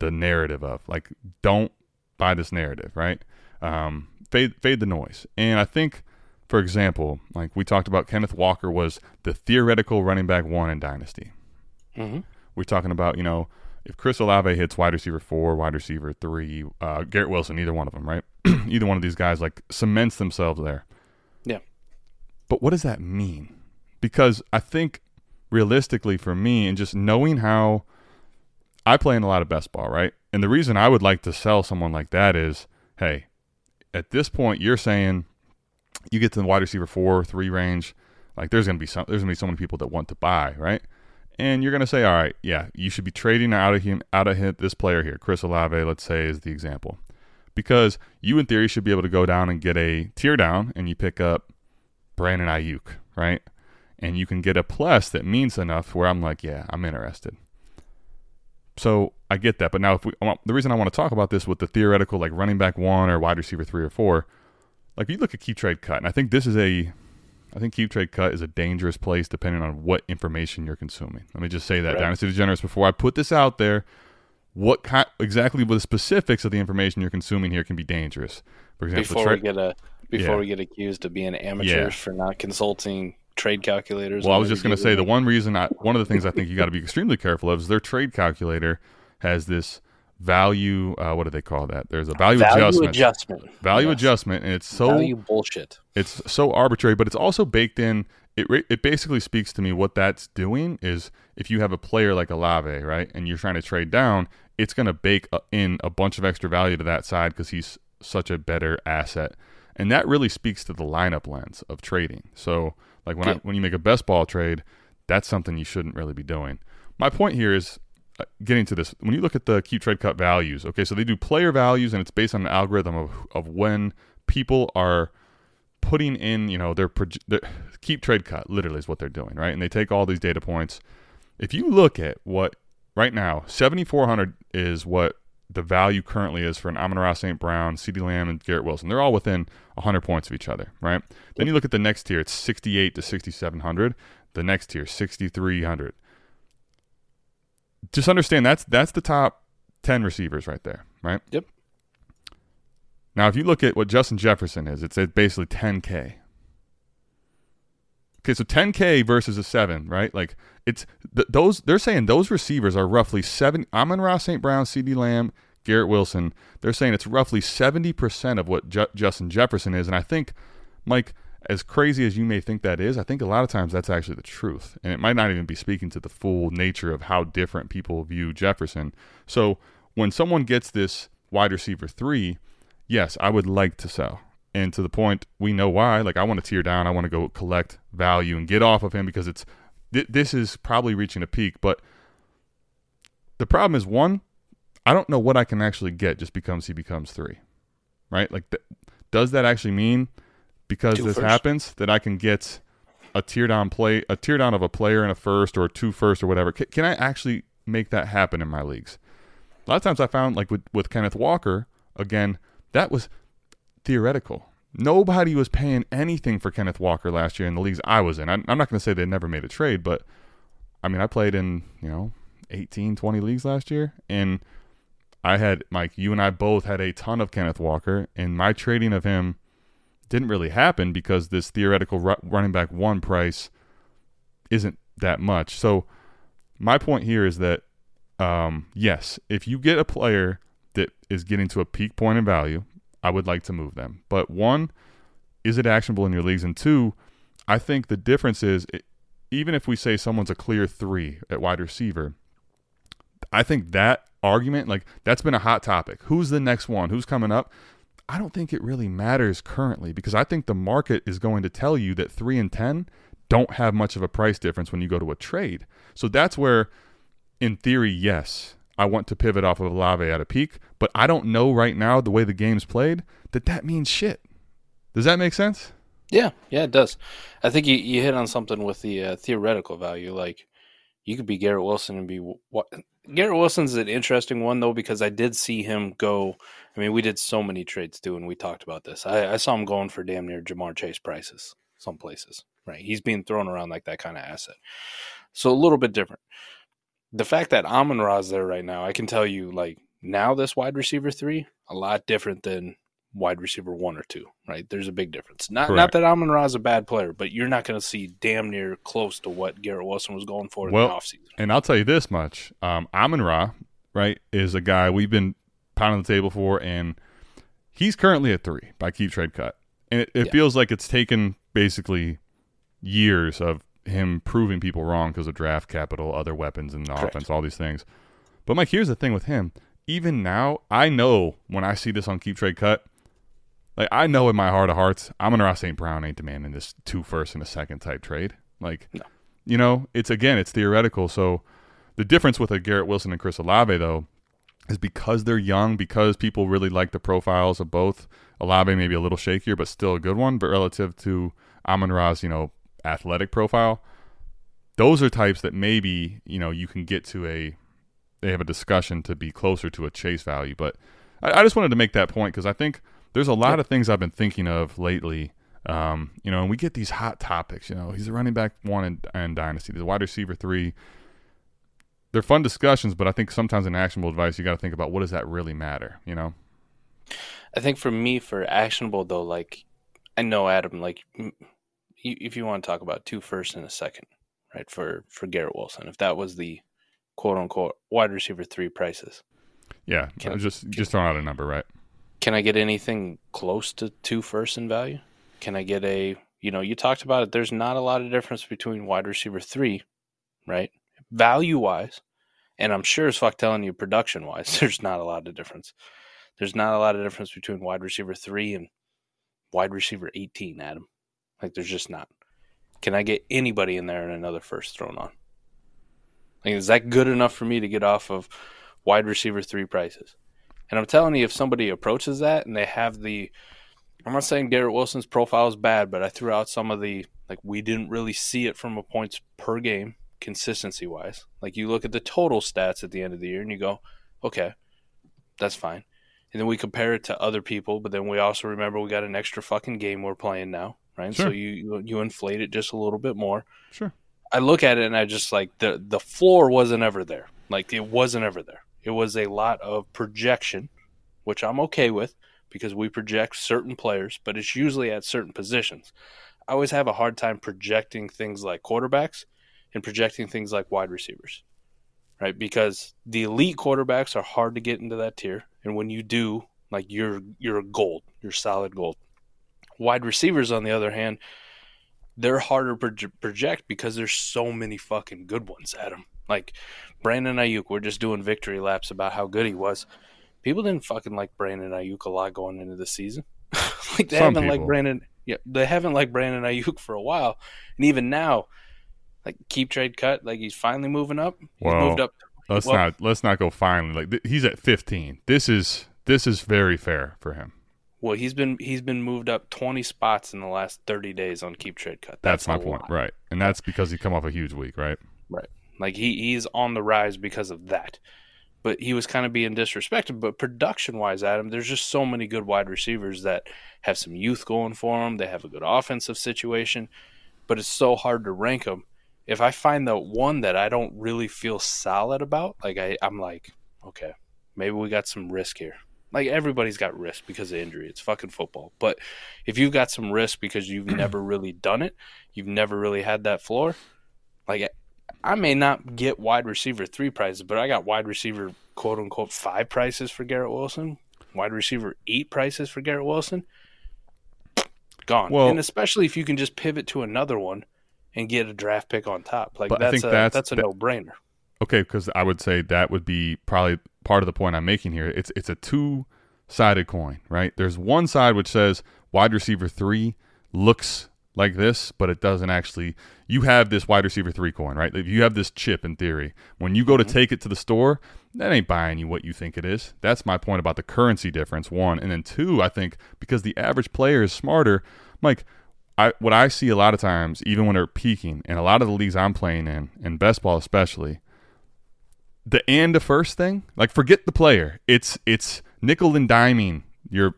narrative of? Like, don't buy this narrative, right? Fade the noise. And I think, for example, like we talked about, Kenneth Walker was the theoretical running back 1 in Dynasty. Mm-hmm. We're talking about, if Chris Olave hits wide receiver 4, wide receiver 3, Garrett Wilson, either one of them, right? Either one of these guys, like, cements themselves there. Yeah. But what does that mean? Because I think... realistically for me, and just knowing how I play in a lot of best ball, right? And the reason I would like to sell someone like that is, hey, at this point you're saying you get to the wide receiver 4, 3 range, like there's gonna be so many people that want to buy, right? And you're gonna say, all right, yeah, you should be trading out of this player here, Chris Olave, let's say, is the example, because you in theory should be able to go down and get a tier down, and you pick up Brandon Aiyuk, right? And you can get a plus that means enough where I'm like, yeah, I'm interested. So I get that. But now the reason I want to talk about this with the theoretical, like running back 1 or wide receiver 3 or 4, like you look at Keep Trade Cut, and I think Keep Trade Cut is a dangerous place depending on what information you're consuming. Let me just say that. Right. Dynasty Degenerates, before I put this out there, what exactly the specifics of the information you're consuming here can be dangerous. For example, we get accused of being amateurs for not consulting trade calculators. Well, I was just going to say the one of the things I think you got to be extremely careful of is their trade calculator has this value. What do they call that? There's a value adjustment. Value adjustment, and it's so value bullshit. It's so arbitrary, but it's also baked in. It basically speaks to me what that's doing is if you have a player like Olave, right, and you're trying to trade down, it's going to bake in a bunch of extra value to that side because he's such a better asset, and that really speaks to the lineup lens of trading. So. Like when you make a best ball trade, that's something you shouldn't really be doing. My point here is getting to this. When you look at the Keep Trade Cut values, okay, so they do player values, and it's based on an algorithm of when people are putting in, their Keep Trade Cut literally is what they're doing, right? And they take all these data points. If you look at what right now, 7,400 is what the value currently is for an Amon-Ra St. Brown, CeeDee Lamb, and Garrett Wilson. They're all within 100 points of each other, right? Then you look at the next tier. It's 6,800 to 6,700. The next tier, 6,300. Just understand that's the top 10 receivers right there, right? Yep. Now, if you look at what Justin Jefferson is, it's basically 10K. Okay, so 10K versus a 7, right? Like, it's those. They're saying those receivers are roughly 7. Amon-Ra St. Brown, CeeDee Lamb, Garrett Wilson. They're saying it's roughly 70% of what Justin Jefferson is. And I think, Mike, as crazy as you may think that is, I think a lot of times that's actually the truth. And it might not even be speaking to the full nature of how different people view Jefferson. So when someone gets this wide receiver 3, yes, I would like to sell. And to the point, we know why. Like, I want to tear down. I want to go collect value and get off of him because it's this is probably reaching a peak. But the problem is, one, I don't know what I can actually get just because he becomes 3, right? Like, does that actually mean because this happens that I can get a tear down of a player and a first or 2 firsts or whatever? Can I actually make that happen in my leagues? A lot of times I found, like with Kenneth Walker, again, that was theoretical. Nobody was paying anything for Kenneth Walker last year in the leagues I was in. I'm not going to say they never made a trade, but I mean, I played in, 18, 20 leagues last year, and I had, Mike, you and I both had a ton of Kenneth Walker, and my trading of him didn't really happen because this theoretical running back 1 price isn't that much. So my point here is that, yes, if you get a player that is getting to a peak point in value, I would like to move them. But 1, is it actionable in your leagues? And 2, I think the difference is, even if we say someone's a clear 3 at wide receiver, I think that argument, like, that's been a hot topic. Who's the next one? Who's coming up? I don't think it really matters currently because I think the market is going to tell you that 3 and 10 don't have much of a price difference when you go to a trade. So that's where, in theory, yes, I want to pivot off of Olave at a peak, but I don't know right now the way the game's played that means shit. Does that make sense? Yeah, it does. I think you hit on something with the theoretical value. Like, you could be Garrett Wilson and be what? Garrett Wilson's an interesting one though because I did see him go. I mean, we did so many trades too, and we talked about this. I saw him going for damn near Jamar Chase prices some places. Right? He's being thrown around like that kind of asset. So a little bit different. The fact that Amon-Ra's there right now, I can tell you, like, now this wide receiver 3, a lot different than wide receiver 1 or 2, right? There's a big difference. Not that Amon-Ra's a bad player, but you're not going to see damn near close to what Garrett Wilson was going for in the offseason. And I'll tell you this much. Amon-Ra, right, is a guy we've been pounding the table for, and he's currently at 3 by Keep Trade Cut. And it feels like it's taken basically years of him proving people wrong because of draft capital, other weapons in the offense, all these things. But, Mike, here's the thing with him. Even now, I know when I see this on Keep Trade Cut, like, I know in my heart of hearts, Amon-Ra St. Brown ain't demanding this 2 firsts and a 2nd type trade. Like, no. It's theoretical. So the difference with a Garrett Wilson and Chris Olave, though, is because they're young, because people really like the profiles of both. Olave maybe a little shakier, but still a good one. But relative to Amon-Ra's, athletic profile, those are types that maybe you can get to they have a discussion to be closer to a Chase value. But I just wanted to make that point because I think there's a lot of things I've been thinking of lately, and we get these hot topics. He's a running back 1 in Dynasty, the wide receiver 3. They're fun discussions, but I think sometimes in actionable advice you got to think about what does that really matter. I think for me, for actionable though, like, I know, Adam, like, if you want to talk about 2 firsts and a 2nd, right, for Garrett Wilson, if that was the quote-unquote wide receiver 3 prices. Yeah, just throwing out a number, right? Can I get anything close to 2 firsts in value? Can I get you talked about it, there's not a lot of difference between wide receiver 3, right, value-wise, and I'm sure as fuck telling you production-wise, there's not a lot of difference. There's not a lot of difference between wide receiver 3 and wide receiver 18, Adam. Like, there's just not. Can I get anybody in there and another first thrown on? Like, is that good enough for me to get off of wide receiver 3 prices? And I'm telling you, if somebody approaches that and they have I'm not saying Garrett Wilson's profile is bad, but I threw out some of the, like, we didn't really see it from a points per game consistency-wise. Like, you look at the total stats at the end of the year and you go, okay, That's fine. And then we compare it to other people, but then we also remember we got an extra fucking game we're playing now, right? Sure. So you inflate it just a little bit more. Sure. I look at it and I just like the floor wasn't ever there. Like it wasn't ever there. It was a lot of projection, which I'm okay with because we project certain players, but it's usually at certain positions. I always have a hard time projecting things like quarterbacks and projecting things like wide receivers, right? Because the elite quarterbacks are hard to get into that tier. And when you do, like you're gold, you're solid gold. Wide receivers, on the other hand, they're harder to project because there's so many fucking good ones at them. Like Brandon Aiyuk, we're just doing victory laps about how good he was. People didn't fucking like Brandon Aiyuk a lot going into the season. Like they haven't liked Brandon Aiyuk for a while, and even now, like keep trade cut, like he's finally moving up. He's moved up. Let's not go finally. Like he's at 15. This is very fair for him. Well, he's been moved up 20 spots in the last 30 days on keep trade cut. That's my point, right? And that's because he come off a huge week, right? Right. Like he's on the rise because of that. But he was kind of being disrespected. But production-wise, Adam, there's just so many good wide receivers that have some youth going for them. They have a good offensive situation. But it's so hard to rank them. If I find the one that I don't really feel solid about, like I'm like, okay, maybe we got some risk here. Like everybody's got risk because of injury. It's fucking football. But if you've got some risk because you've never really done it, you've never really had that floor, like I may not get wide receiver 3 prices, but I got wide receiver, quote unquote, 5 prices for Garrett Wilson, wide receiver 8 prices for Garrett Wilson, gone. Well, and especially if you can just pivot to another one and get a draft pick on top. Like that's a no-brainer. Okay, because I would say that would be probably part of the point I'm making here. It's a two-sided coin, right? There's one side which says wide receiver 3 looks like this, but it doesn't actually. You have this wide receiver 3 coin, right? Like you have this chip in theory. When you go to take it to the store, that ain't buying you what you think it is. That's my point about the currency difference, one. And then two, I think because the average player is smarter, Mike, what I see a lot of times, even when they're peaking, and a lot of the leagues I'm playing in best ball especially, the first thing, like forget the player. It's nickel and diming. Your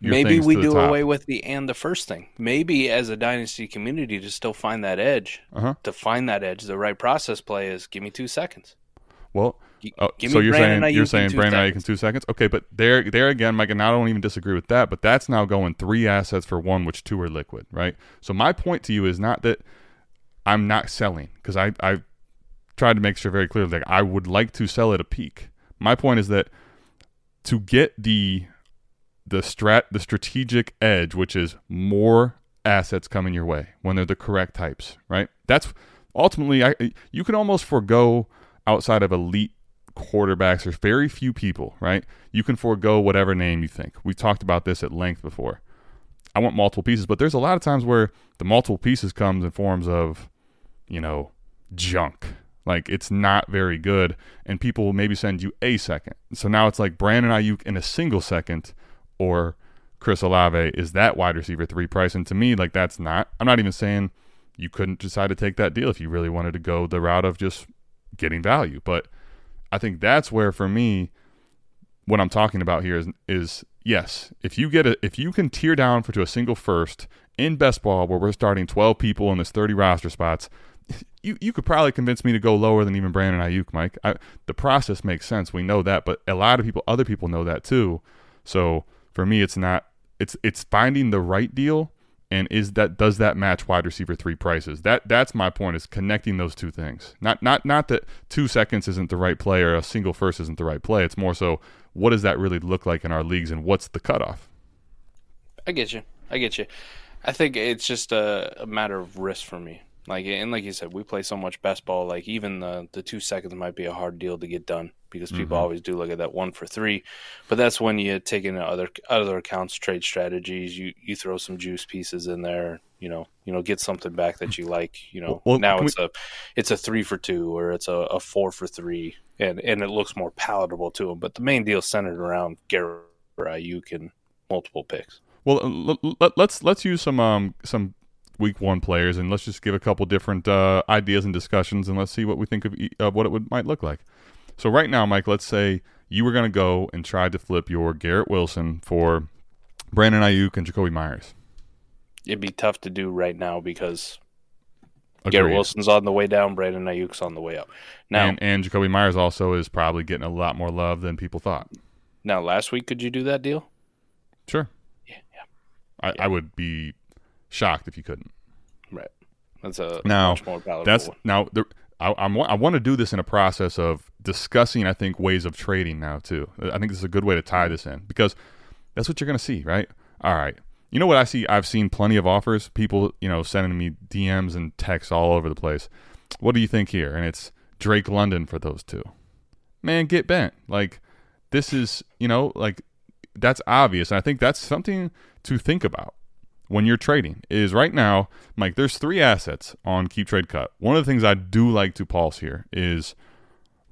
maybe we do away with the first thing. Maybe as a dynasty community to still find that edge, the right process play is give me 2 seconds. Well, so you're saying Brandon Aiyuk in 2 seconds? Okay, but there again, Mike, and I don't even disagree with that, but that's now going 3 assets for one, which 2 are liquid, right? So my point to you is not that I'm not selling, because I tried to make sure very clearly like I would like to sell at a peak. My point is that to get the strategic edge, which is more assets coming your way when they're the correct types, right? That's ultimately you can almost forego outside of elite quarterbacks or very few people, right? You can forego whatever name you think. We talked about this at length before. I want multiple pieces, but there's a lot of times where the multiple pieces comes in forms of, junk. Like, it's not very good, and people will maybe send you a second. So now it's like Brandon Aiyuk in a single second or Chris Olave is that wide receiver 3 price. And to me, like, that's not – I'm not even saying you couldn't decide to take that deal if you really wanted to go the route of just getting value. But I think that's where, for me, what I'm talking about here is yes, if you can tear down to a single first in best ball where we're starting 12 people and there's 30 roster spots – You could probably convince me to go lower than even Brandon Aiyuk, Mike. The process makes sense. We know that, but a lot of other people know that too. So for me, it's finding the right deal, and does that match wide receiver 3 prices? That's my point, is connecting those two things. Not that 2 seconds isn't the right play or a single first isn't the right play. It's more so what does that really look like in our leagues and what's the cutoff? I get you. I think it's just a matter of risk for me. Like, and like you said, we play so much best ball, like even the 2 seconds might be a hard deal to get done because people always do look at that 1 for 3. But that's when you take into other accounts, trade strategies, you throw some juice pieces in there, get something back that you like, now it's a 3 for 2 or it's a 4 for 3 and it looks more palatable to them. But the main deal centered around Garrett Aiyuk and multiple picks. Well, let's use some Week 1 players, and let's just give a couple different ideas and discussions, and let's see what we think of what it might look like. So right now, Mike, let's say you were going to go and try to flip your Garrett Wilson for Brandon Aiyuk and Jacoby Myers. It'd be tough to do right now because Garrett Wilson's on the way down, Brandon Ayuk's on the way up. Now, and Jacoby Myers also is probably getting a lot more love than people thought. Now, last week, could you do that deal? Sure. Yeah. I would be shocked if you couldn't. Right. That's a much more palatable one. Now, I want to do this in a process of discussing, I think, ways of trading now, too. I think this is a good way to tie this in because that's what you're going to see, right? All right. You know what I see? I've seen plenty of offers, people, sending me DMs and texts all over the place. What do you think here? And it's Drake London for those two. Man, get bent. Like, this is, that's obvious. And I think that's something to think about when you're trading is right now, Mike, there's three assets on Keep Trade Cut. One of the things I do like to pulse here is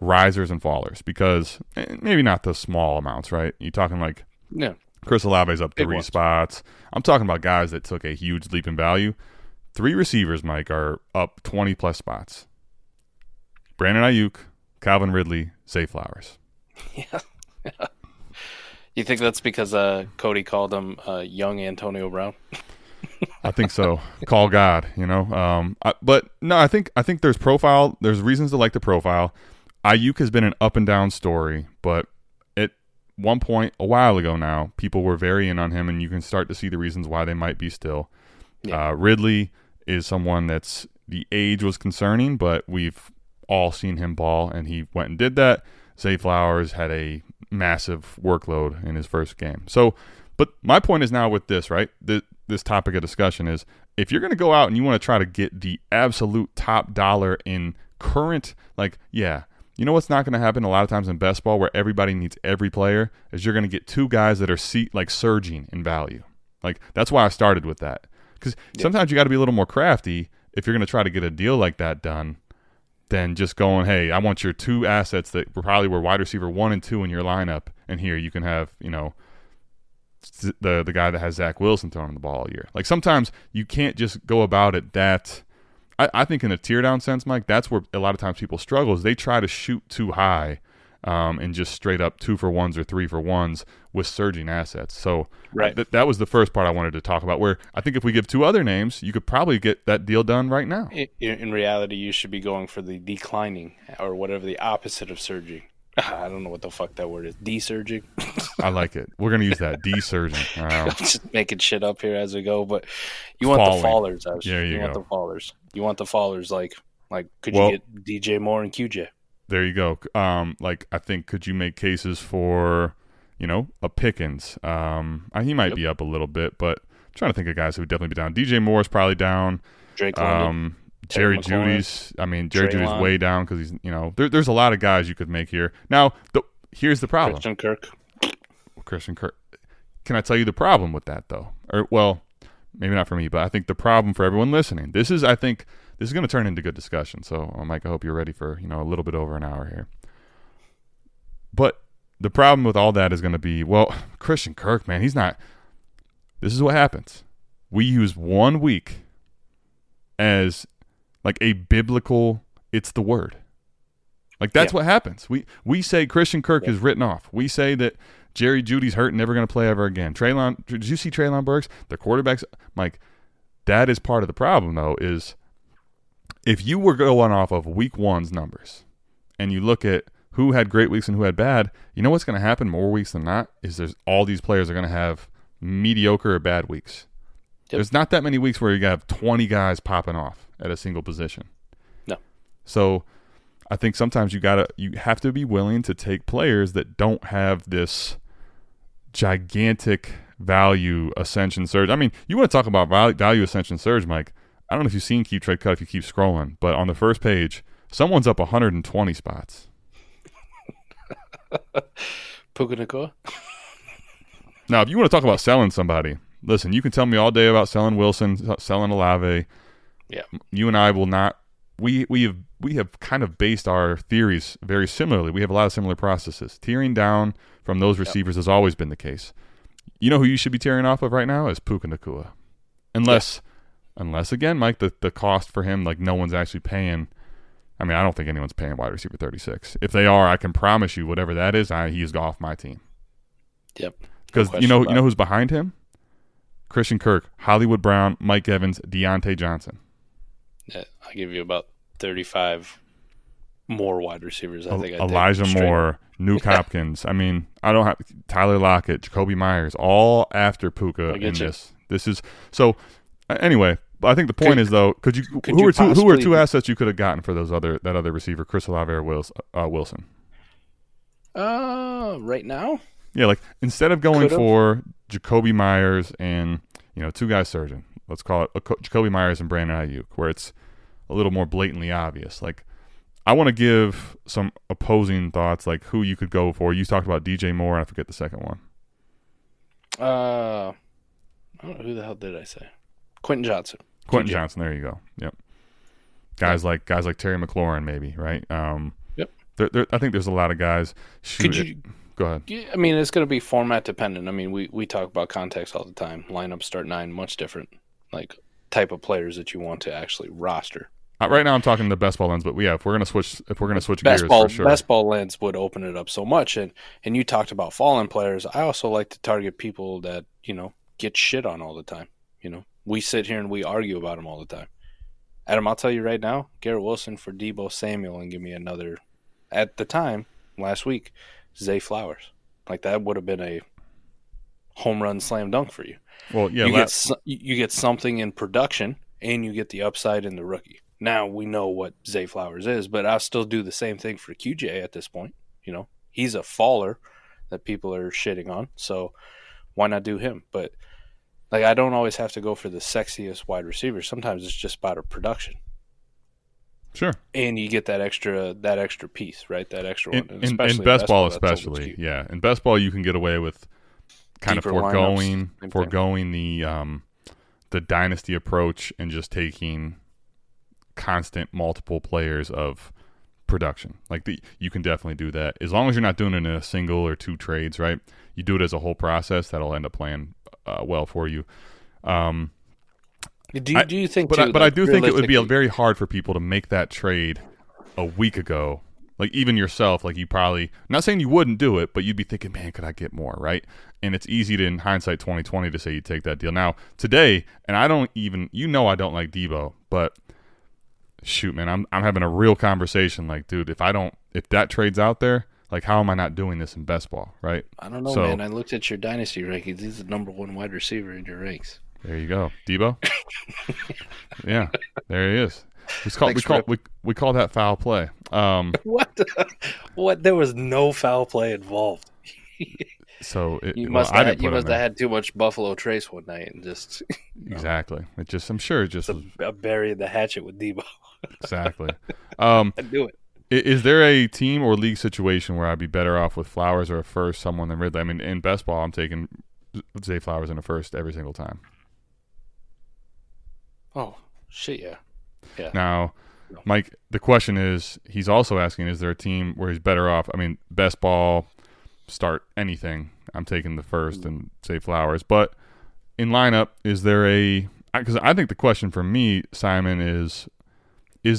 risers and fallers because maybe not the small amounts, right? You're talking like Chris Olave's up three spots. I'm talking about guys that took a huge leap in value. Three receivers, Mike, are up 20-plus spots. Brandon Aiyuk, Calvin Ridley, Zay Flowers. Yeah. You think that's because Cody called him young Antonio Brown? I think so. Call God, I think there's profile. There's reasons to like the profile. Aiyuk has been an up-and-down story, but at one point a while ago now, people were very in on him, and you can start to see the reasons why they might be still. Yeah. Ridley is someone that's the age was concerning, but we've all seen him ball, and he went and did that. Zay Flowers had a massive workload in his first game. So, but my point is now with this, right? This topic of discussion is if you're going to go out and you want to try to get the absolute top dollar in current, what's not going to happen a lot of times in best ball where everybody needs every player is you're going to get two guys that are surging in value. Like that's why I started with that because sometimes you got to be a little more crafty if you're going to try to get a deal like that done. Than just going, hey, I want your two assets that probably were wide receiver 1 and 2 in your lineup, and here you can have, the guy that has Zach Wilson throwing the ball all year. Like sometimes you can't just go about it that. I think in a tear down sense, Mike, that's where a lot of times people struggle is they try to shoot too high, and just straight up 2-for-1s or 3-for-1s with surging assets. So right. That was the first part I wanted to talk about where I think if we give two other names, you could probably get that deal done right now. In reality, you should be going for the declining or whatever the opposite of surging. I don't know what the fuck that word is. Desurging. I like it. We're going to use that. Desurging. I'm just making shit up here as we go, but you want the fallers. The fallers. You want the fallers. Could you get DJ Moore and QJ? There you go. I think could you make cases for, a Pickens? He might be up a little bit, but I'm trying to think of guys who would definitely be down. DJ Moore's probably down. Drake London, Jerry Jeudy's. Jerry Jeudy's way down because he's there's a lot of guys you could make here. Now here's the problem. Christian Kirk. Can I tell you the problem with that though? Maybe not for me, but I think the problem for everyone listening. This is going to turn into good discussion. So, Mike, I hope you're ready for, a little bit over an hour here. But the problem with all that is going to be, Christian Kirk, man, he's not – this is what happens. We use 1 week as a biblical – it's the word. What happens. We say Christian Kirk is written off. We say that Jerry Jeudy's hurt and never going to play ever again. Did you see Treylon Burks? The quarterback's – Mike, that is part of the problem, though, is – if you were going off of week 1's numbers and you look at who had great weeks and who had bad, you know what's going to happen more weeks than not is there's all these players are going to have mediocre or bad weeks. Yep. There's not that many weeks where you have 20 guys popping off at a single position. No. So I think sometimes you have to be willing to take players that don't have this gigantic value ascension surge. You want to talk about value ascension surge, Mike. I don't know if you've seen Keep Trade Cut if you keep scrolling, but on the first page, someone's up 120 spots. Puka Nacua? Now, if you want to talk about selling somebody, listen, you can tell me all day about selling Wilson, selling Olave. Yeah. You and I will not – we have kind of based our theories very similarly. We have a lot of similar processes. Tearing down from those receivers has always been the case. You know who you should be tearing off of right now is Puka Nacua. Unless – Unless, again, Mike, the cost for him, no one's actually paying I mean, I don't think anyone's paying wide receiver 36. If they are, I can promise you whatever that is, he's off my team. Yep. Because you know who's behind him? Christian Kirk, Hollywood Brown, Mike Evans, Deontay Johnson. Yeah, I'll give you about 35 more wide receivers. I think Elijah Moore, Nuke Hopkins. I mean, I don't have Tyler Lockett, Jacoby Myers, all after Puka in this. This is so. Anyway, I think the point is though, who are two assets you could have gotten for that other receiver, Chris Olave or Wilson? Right now. Yeah, like instead of going for Jacoby Myers and two guys surging, let's call it Jacoby Myers and Brandon Aiyuk, where it's a little more blatantly obvious. Like, I want to give some opposing thoughts, like who you could go for. You talked about DJ Moore, and I forget the second one. I don't know who the hell did I say? Quentin Johnson. There you go. Yep. Guys like Terry McLaurin, maybe, right? Yep. I think there's a lot of guys. Go ahead. I mean, it's going to be format dependent. I mean, we talk about context all the time. Lineup start nine, much different. Like type of players that you want to actually roster. Right now, I'm talking the best ball lens, but yeah, if we're going to switch gears, for sure. Best ball lens would open it up so much. And you talked about fallen players. I also like to target people that get shit on all the time. We sit here and we argue about them all the time. Adam, I'll tell you right now, Garrett Wilson for Deebo Samuel, and give me another. At the time last week, Zay Flowers, like that would have been a home run slam dunk for you. Well, yeah, you get something in production, and you get the upside in the rookie. Now we know what Zay Flowers is, but I'll still do the same thing for QJ at this point. He's a faller that people are shitting on, so why not do him? But like, I don't always have to go for the sexiest wide receiver. Sometimes it's just about a production. Sure. And you get that extra piece, right? That extra one. In best ball, especially. Yeah. In best ball, you can get away with kind of foregoing the dynasty approach and just taking constant multiple players of production. Like you can definitely do that. As long as you're not doing it in a single or two trades, right? You do it as a whole process, that'll end up playing well for you. Do you think? I do think it would be very hard for people to make that trade a week ago. Like even yourself, like you probably, I'm not saying you wouldn't do it, but you'd be thinking, man, could I get more, right? And it's easy to, in hindsight 2020, to say you take that deal. Now today, and I don't even, I don't like Deebo, but shoot, man, I'm having a real conversation. Like, dude, if that trade's out there, like, how am I not doing this in best ball, right? I don't know, man. I looked at your dynasty rankings. He's the #1 wide receiver in your ranks. There you go, Deebo. Yeah, there he is. We call that foul play. What? There was no foul play involved. So you must have had too much Buffalo Trace one night and just exactly. It just I'm sure it was burying the hatchet with Deebo. Exactly. I do it. Is there a team or league situation where I'd be better off with Flowers or a first, someone than Ridley? I mean, in best ball, I'm taking Zay Flowers in a first every single time. Oh, shit, yeah. Now, no. Mike, the question is, he's also asking, is there a team where he's better off? I mean, best ball, start anything. I'm taking the first and Zay Flowers. But in lineup, is there a – because I think the question for me, Simon, is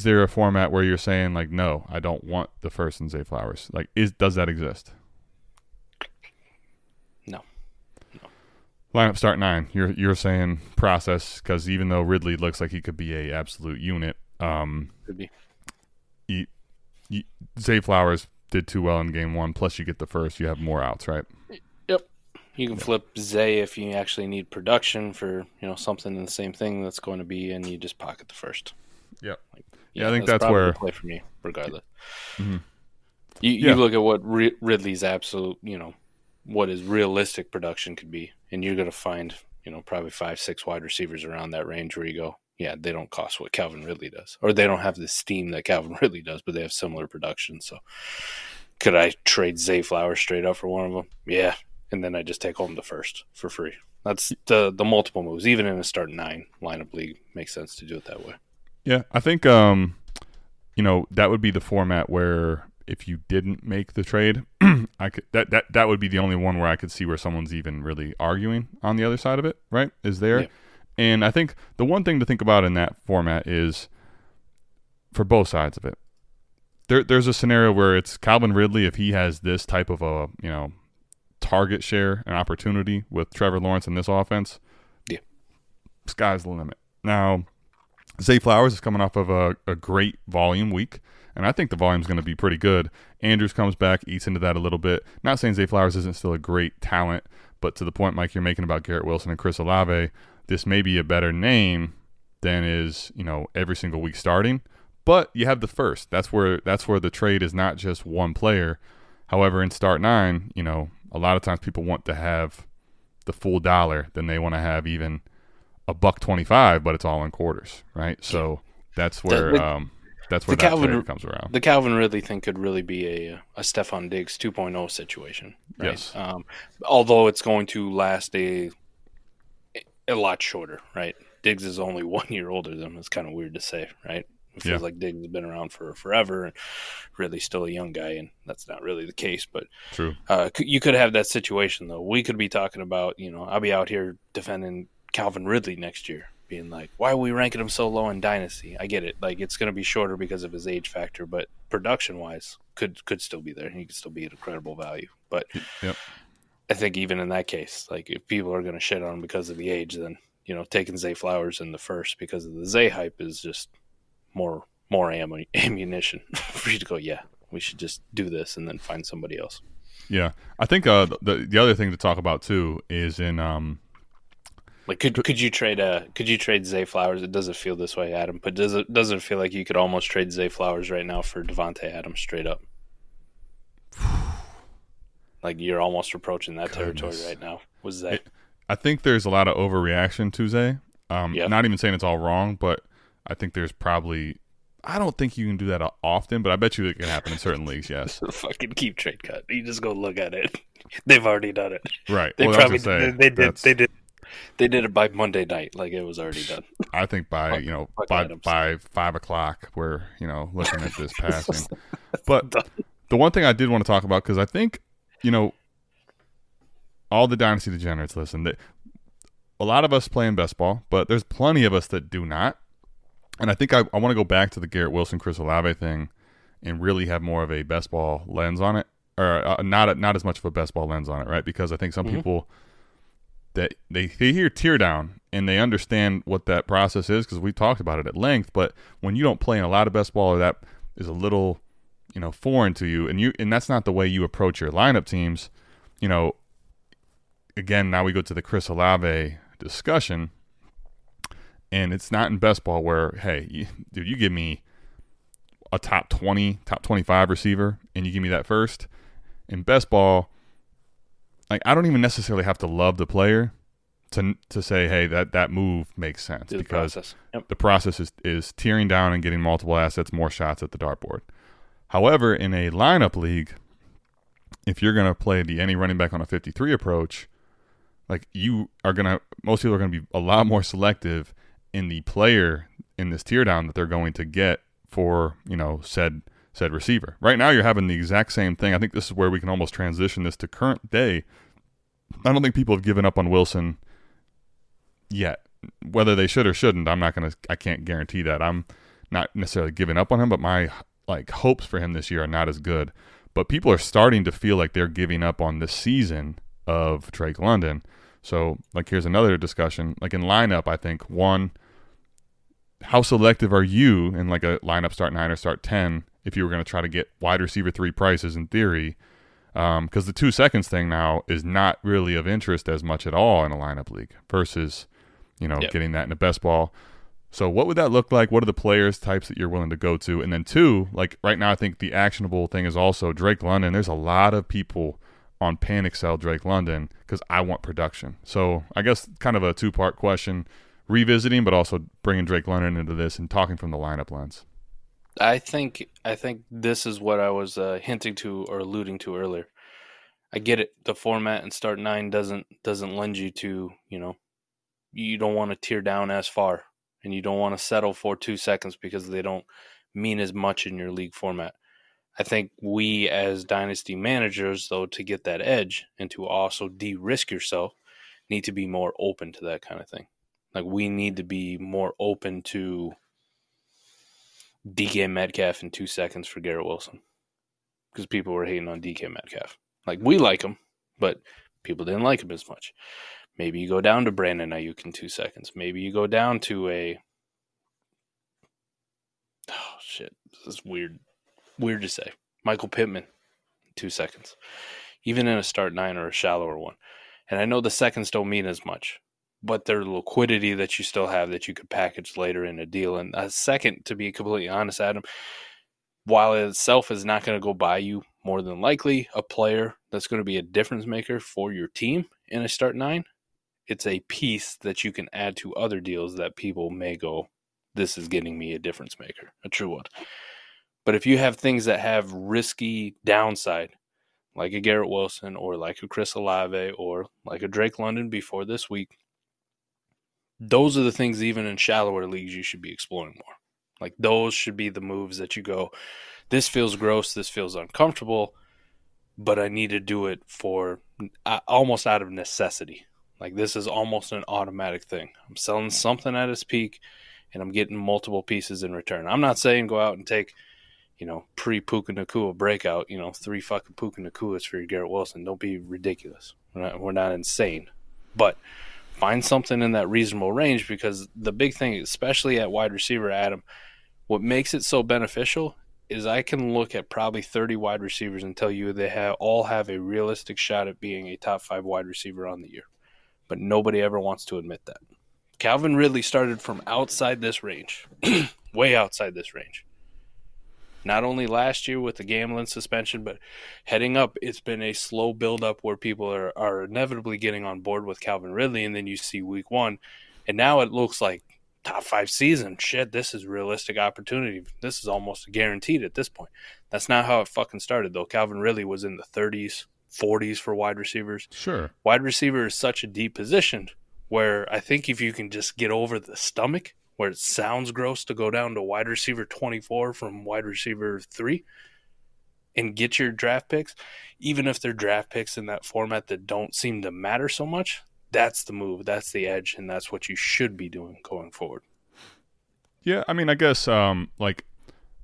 there a format where you're saying, like, no, I don't want the first and Zay Flowers? Like, does that exist? Lineup start nine. You're saying process, because even though Ridley looks like he could be a absolute unit, could be. Zay Flowers did too well in game one. Plus, you get the first. You have more outs, right? Yep. You can flip Zay if you actually need production for something in the same thing that's going to be, and you just pocket the first. Yep. I think that's where play for me, regardless. Mm-hmm. You look at what Ridley's absolute, what is realistic production could be, and you're going to find, probably 5-6 wide receivers around that range where you go, yeah, they don't cost what Calvin Ridley does, or they don't have the steam that Calvin Ridley does, but they have similar production. So could I trade Zay Flowers straight up for one of them? Yeah. And then I just take home the first for free. That's the multiple moves, even in a start nine lineup league, makes sense to do it that way. Yeah. I think, that would be the format where, if you didn't make the trade, I could that would be the only one where I could see where someone's even really arguing on the other side of it, right? Is there? Yeah. And I think the one thing to think about in that format is for both sides of it. there's a scenario where it's Calvin Ridley, if he has this type of a, you know, target share and opportunity with Trevor Lawrence in this offense, yeah, sky's the limit. Now, Zay Flowers is coming off of a great volume week, and I think the volume's going to be pretty good. Andrews comes back, eats into that a little bit. Not saying Zay Flowers isn't still a great talent, but to the point, Mike, you're making about Garrett Wilson and Chris Olave, this may be a better name than is, you know, every single week starting. But you have the first. That's where the trade is not just one player. However, in start nine, you know, a lot of times people want to have the full dollar than they want to have even a $125, but it's all in quarters, right? So that's where that Calvin comes around. The Calvin Ridley thing could really be a Stephon Diggs 2.0 situation, right? Yes. Although it's going to last a lot shorter, right? Diggs is only 1 year older than him. It's kind of weird to say, right? It feels like Diggs has been around for forever and Ridley's still a young guy, and that's not really the case. But true, you could have that situation, though. We could be talking about, you know, I'll be out here defending Calvin Ridley next year, being like, why are we ranking him so low in Dynasty? I get it. Like, it's going to be shorter because of his age factor, but production-wise could still be there. He could still be at incredible value. But I think even in that case, like, if people are going to shit on him because of the age, then, you know, taking Zay Flowers in the first because of the Zay hype is just more ammunition for you to go, yeah, we should just do this and then find somebody else. Yeah. I think the other thing to talk about, too, is in like could you trade Zay Flowers? It doesn't feel this way, Adam, but does it feel like you could almost trade Zay Flowers right now for Devontae Adams straight up? Like, you're almost approaching that territory right now. Was that? I think there's a lot of overreaction to Zay. Not even saying it's all wrong, but I think there's probably – I don't think you can do that often, but I bet you it can happen in certain leagues, yes. Fucking keep trade cut. You just go look at it. They've already done it. Right. They did it by Monday night, like it was already done. I think by, you know, by 5 o'clock we're, you know, looking at this passing. But the one thing I did want to talk about, because I think, you know, all the Dynasty Degenerates listen. A lot of us play in best ball, but there's plenty of us that do not. And I think I want to go back to the Garrett Wilson, Chris Olave thing and really have more of a best ball lens on it, or not as much of a best ball lens on it, right? Because I think some people that they hear tear down and they understand what that process is because we talked about it at length. But when you don't play in a lot of best ball, or that is a little, you know, foreign to you, and that's not the way you approach your lineup teams, you know. Again, now we go to the Chris Olave discussion. And it's not in best ball where, hey, you give me a top 20, top 25 receiver, and you give me that first. In best ball, like, I don't even necessarily have to love the player to say, hey, that move makes sense. Because the process, the process is tearing down and getting multiple assets, more shots at the dartboard. However, in a lineup league, if you're going to play the any running back on a 53 approach, like, you are going to – most people are going to be a lot more selective in the player in this tear down that they're going to get for, you know, said receiver. Right now you're having the exact same thing. I think this is where we can almost transition this to current day. I don't think people have given up on Wilson yet. Whether they should or shouldn't, I can't guarantee that. I'm not necessarily giving up on him, but my, like, hopes for him this year are not as good. But people are starting to feel like they're giving up on the season of Drake London. So, like, here's another discussion. Like, in lineup, I think, one, how selective are you in, like, a lineup start 9 or start 10 if you were going to try to get wide receiver 3 prices in theory? Because the 2 seconds thing now is not really of interest as much at all in a lineup league versus, you know, getting that in a best ball. So what would that look like? What are the players types that you're willing to go to? And then two, like, right now I think the actionable thing is also Drake London. There's a lot of people on panic sell Drake London because I want production. So I guess kind of a two-part question, revisiting but also bringing Drake London into this and talking from the lineup lens. I think this is what I was hinting to or alluding to earlier. I get it. The format and start nine doesn't lend you to, you know, you don't want to tear down as far and you don't want to settle for 2 seconds because they don't mean as much in your league format. I think we as dynasty managers, though, to get that edge and to also de-risk yourself, need to be more open to that kind of thing. Like, we need to be more open to DK Metcalf in 2 seconds for Garrett Wilson because people were hating on DK Metcalf. Like, we like him, but people didn't like him as much. Maybe you go down to Brandon Aiyuk in 2 seconds. Maybe you go down to a... Oh, shit. This is weird. Weird to say. Michael Pittman, 2 seconds. Even in a start nine or a shallower one. And I know the seconds don't mean as much, but their liquidity that you still have that you could package later in a deal. And a second, to be completely honest, Adam, while it itself is not going to go buy you more than likely a player that's going to be a difference maker for your team in a start nine, it's a piece that you can add to other deals that people may go, this is getting me a difference maker, a true one. But if you have things that have risky downside, like a Garrett Wilson or like a Chris Olave or like a Drake London before this week, those are the things even in shallower leagues you should be exploring more. Like, those should be the moves that you go, this feels gross, this feels uncomfortable, but I need to do it for almost out of necessity. Like, this is almost an automatic thing. I'm selling something at its peak and I'm getting multiple pieces in return. I'm not saying go out and take, you know, pre-Puka Nacua breakout, you know, three fucking Puka Nacuas for your Garrett Wilson. Don't be ridiculous. We're not insane. But find something in that reasonable range, because the big thing, especially at wide receiver, Adam, what makes it so beneficial is I can look at probably 30 wide receivers and tell you they all have a realistic shot at being a top five wide receiver on the year. But nobody ever wants to admit that. Calvin Ridley started from outside this range, way outside this range. Not only last year with the Gamblin suspension, but heading up, it's been a slow buildup where people are inevitably getting on board with Calvin Ridley, and then you see week one, and now it looks like top five season. Shit, this is realistic opportunity. This is almost guaranteed at this point. That's not how it fucking started, though. Calvin Ridley was in the 30s, 40s for wide receivers. Sure. Wide receiver is such a deep position where I think if you can just get over the stomach, where it sounds gross to go down to wide receiver 24 from wide receiver 3 and get your draft picks, even if they're draft picks in that format that don't seem to matter so much, that's the move, that's the edge, and that's what you should be doing going forward. Yeah, I mean, I guess, like,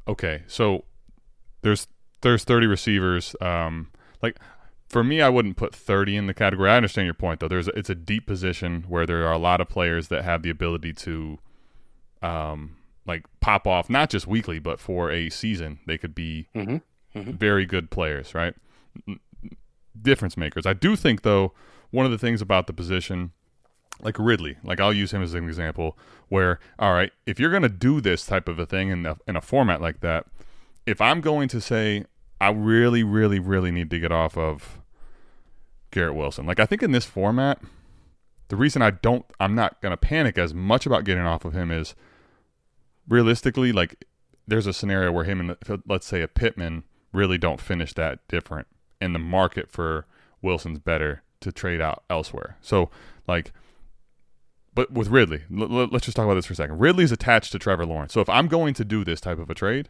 okay, so there's 30 receivers. Like, for me, I wouldn't put 30 in the category. I understand your point, though. It's a deep position where there are a lot of players that have the ability to like pop off, not just weekly, but for a season. They could be very good players, right? Difference makers. I do think, though, one of the things about the position, like Ridley, like I'll use him as an example, where, all right, if you're going to do this type of a thing in a format like that, if I'm going to say, I really, really, really need to get off of Garrett Wilson. Like, I think in this format, the reason I'm not going to panic as much about getting off of him is realistically, like, there's a scenario where him and, let's say, a Pittman really don't finish that different, and the market for Wilson's better to trade out elsewhere. So, like, but with Ridley, let's just talk about this for a second. Ridley's attached to Trevor Lawrence. So if I'm going to do this type of a trade,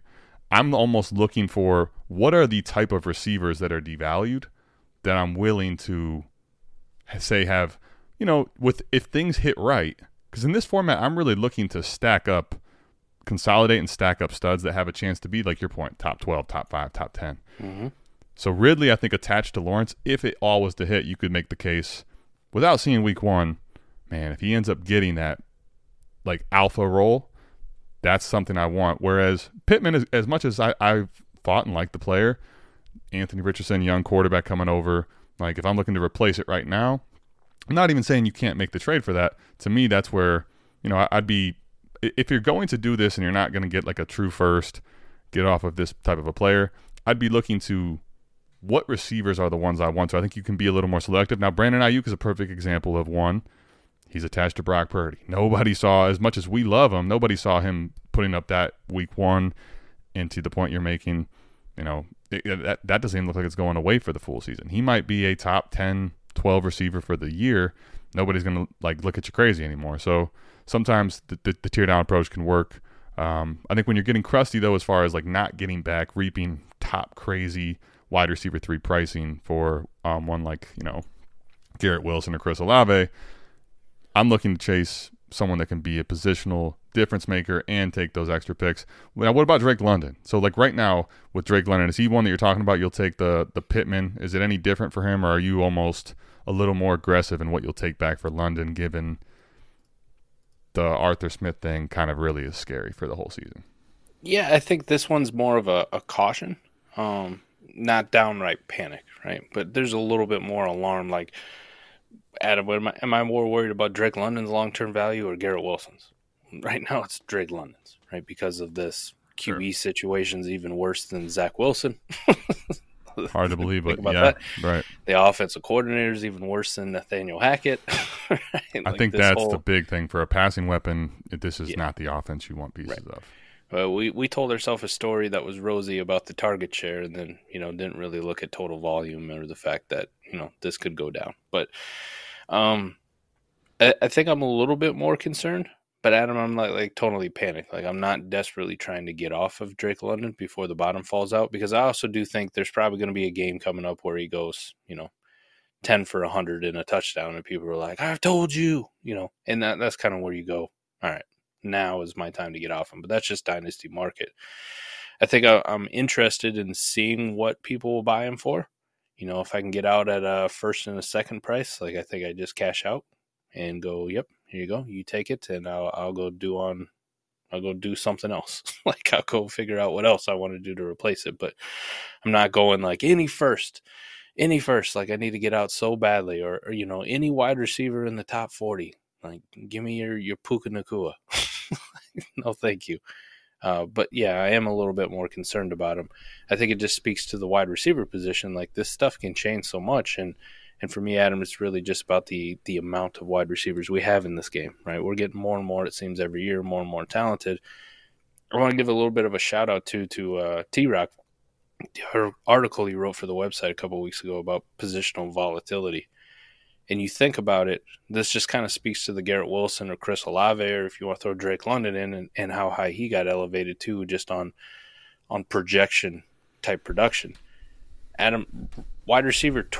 I'm almost looking for what are the type of receivers that are devalued that I'm willing to say have, you know, with if things hit right, because in this format, I'm really looking to stack up, consolidate and stack up studs that have a chance to be, like your point, top 12, top 5, top 10. Mm-hmm. So Ridley, I think, attached to Lawrence, if it all was to hit, you could make the case without seeing week one, man, if he ends up getting that, like, alpha role, that's something I want. Whereas Pittman, as much as I've thought and liked the player, Anthony Richardson, young quarterback coming over, like, if I'm looking to replace it right now, I'm not even saying you can't make the trade for that. To me, that's where, you know, I'd be, if you're going to do this and you're not going to get like a true first, get off of this type of a player, I'd be looking to what receivers are the ones I want. So I think you can be a little more selective. Now, Brandon Aiyuk is a perfect example of one. He's attached to Brock Purdy. Nobody saw, as much as we love him, nobody saw him putting up that week one. And to the point you're making, you know, that doesn't even look like it's going away for the full season. He might be a top 10 12 receiver for the year. Nobody's gonna like look at you crazy anymore. So sometimes the tear down approach can work. I think when you're getting crusty, though, as far as like not getting back, reaping top crazy wide receiver 3 pricing for one like, you know, Garrett Wilson or Chris Olave, I'm looking to chase someone that can be a positional difference maker and take those extra picks. Now, what about Drake London? So, like right now with Drake London, is he one that you're talking about? You'll take the Pittman. Is it any different for him, or are you almost a little more aggressive in what you'll take back for London, given the Arthur Smith thing kind of really is scary for the whole season? Yeah, I think this one's more of a caution, not downright panic, right? But there's a little bit more alarm, like, Adam, am I more worried about Drake London's long-term value or Garrett Wilson's? Right now it's Drake London's, right? Because of this QE situation's even worse than Zach Wilson. Hard to believe, but yeah, right. The offensive coordinator is even worse than Nathaniel Hackett. Right? Like, I think that's the big thing for a passing weapon. This is not the offense you want pieces of. But we told ourselves a story that was rosy about the target share, and then, you know, didn't really look at total volume or the fact that, you know, this could go down. But I think I'm a little bit more concerned. But Adam, I'm not like totally panicked. Like, I'm not desperately trying to get off of Drake London before the bottom falls out, because I also do think there's probably going to be a game coming up where he goes, you know, 10 for 100 and a touchdown, and people are like, I've told you, you know, and that's kind of where you go, all right, now is my time to get off him. But that's just dynasty market. I think I'm interested in seeing what people will buy him for. You know, if I can get out at a first and a second price, like, I think I just cash out and go, yep, here you go, you take it, and I'll go do something else. Like, I'll go figure out what else I want to do to replace it. But I'm not going like any first, like I need to get out so badly, or you know, any wide receiver in the top 40. Like, give me your Puka Nacua. No, thank you. But yeah, I am a little bit more concerned about him. I think it just speaks to the wide receiver position. Like, this stuff can change so much. And for me, Adam, it's really just about the amount of wide receivers we have in this game, right? We're getting more and more, it seems, every year, more and more talented. I want to give a little bit of a shout-out to T-Rock, her article he wrote for the website a couple of weeks ago about positional volatility. And you think about it, this just kind of speaks to the Garrett Wilson or Chris Olave, or if you want to throw Drake London in, and how high he got elevated too, just on projection-type production. Adam, wide receivers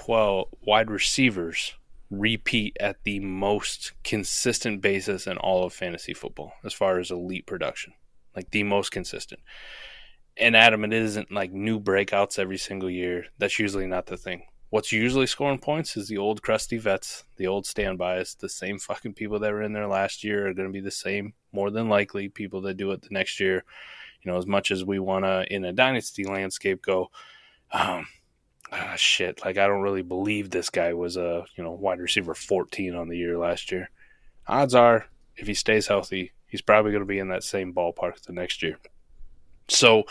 repeat at the most consistent basis in all of fantasy football as far as elite production, like the most consistent. And Adam, it isn't like new breakouts every single year. That's usually not the thing. What's usually scoring points is the old crusty vets, the old standbys, the same fucking people that were in there last year are going to be the same, more than likely, people that do it the next year. You know, as much as we want to, in a dynasty landscape, go, shit, like, I don't really believe this guy was a, you know, wide receiver 14 on the year last year. Odds are, if he stays healthy, he's probably going to be in that same ballpark the next year. So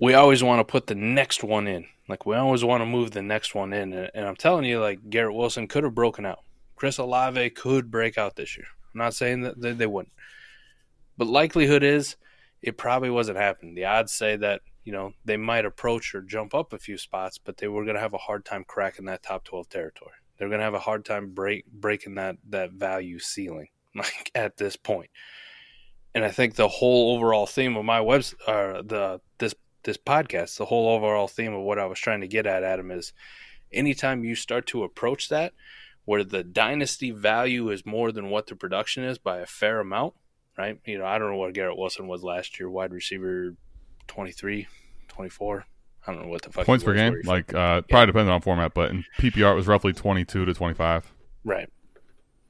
we always want to put the next one in. Like, we always want to move the next one in. And I'm telling you, like, Garrett Wilson could have broken out. Chris Olave could break out this year. I'm not saying that they wouldn't. But likelihood is it probably wasn't happening. The odds say that, you know, they might approach or jump up a few spots, but they were going to have a hard time cracking that top 12 territory. They're going to have a hard time breaking that value ceiling, like, at this point. And I think the whole overall theme of my this podcast, the whole overall theme of what I was trying to get at, Adam, is anytime you start to approach that, where the dynasty value is more than what the production is by a fair amount, right? You know, I don't know what Garrett Wilson was last year, wide receiver 23, 24. I don't know what the fuck points per game. Like, probably depending on format, but in PPR it was roughly 22 to 25. Right.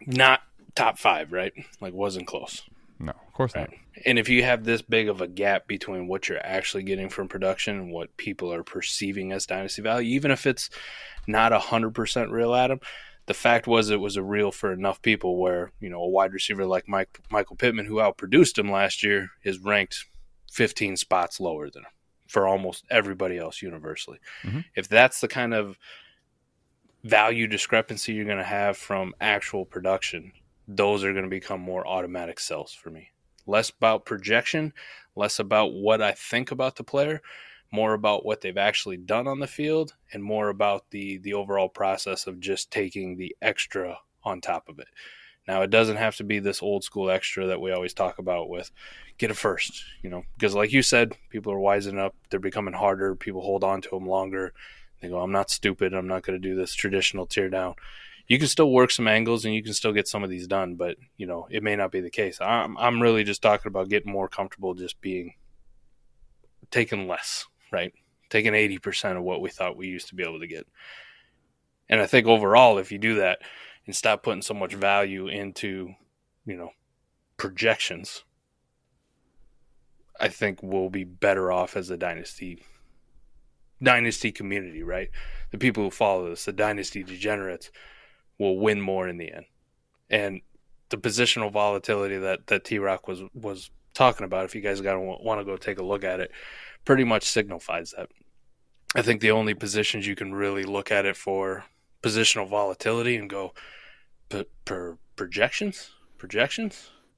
Not top 5, right? Like, wasn't close. No, of course not. And if you have this big of a gap between what you're actually getting from production and what people are perceiving as dynasty value, even if it's not 100% real, Adam, the fact was it was a real for enough people where, you know, a wide receiver like Michael Pittman, who outproduced him last year, is ranked 15 spots lower than him for almost everybody else universally. Mm-hmm. If that's the kind of value discrepancy you're going to have from actual production, those are going to become more automatic sells for me. Less about projection, less about what I think about the player, more about what they've actually done on the field, and more about the overall process of just taking the extra on top of it. Now, it doesn't have to be this old school extra that we always talk about with get a first, you know, because like you said, people are wising up. They're becoming harder. People hold on to them longer. They go, I'm not stupid. I'm not going to do this traditional tear down. you can still work some angles and you can still get some of these done, but, you know, it may not be the case. I'm really just talking about getting more comfortable just being taking less, right? Taking 80% of what we thought we used to be able to get. And I think overall, if you do that and stop putting so much value into, you know, projections, I think we'll be better off as a dynasty community, right? The people who follow this, the Dynasty Degenerates, will win more in the end. And the positional volatility that T-Rock was talking about, if you guys want to go take a look at it, pretty much signifies that. I think the only positions you can really look at it for positional volatility and go projections,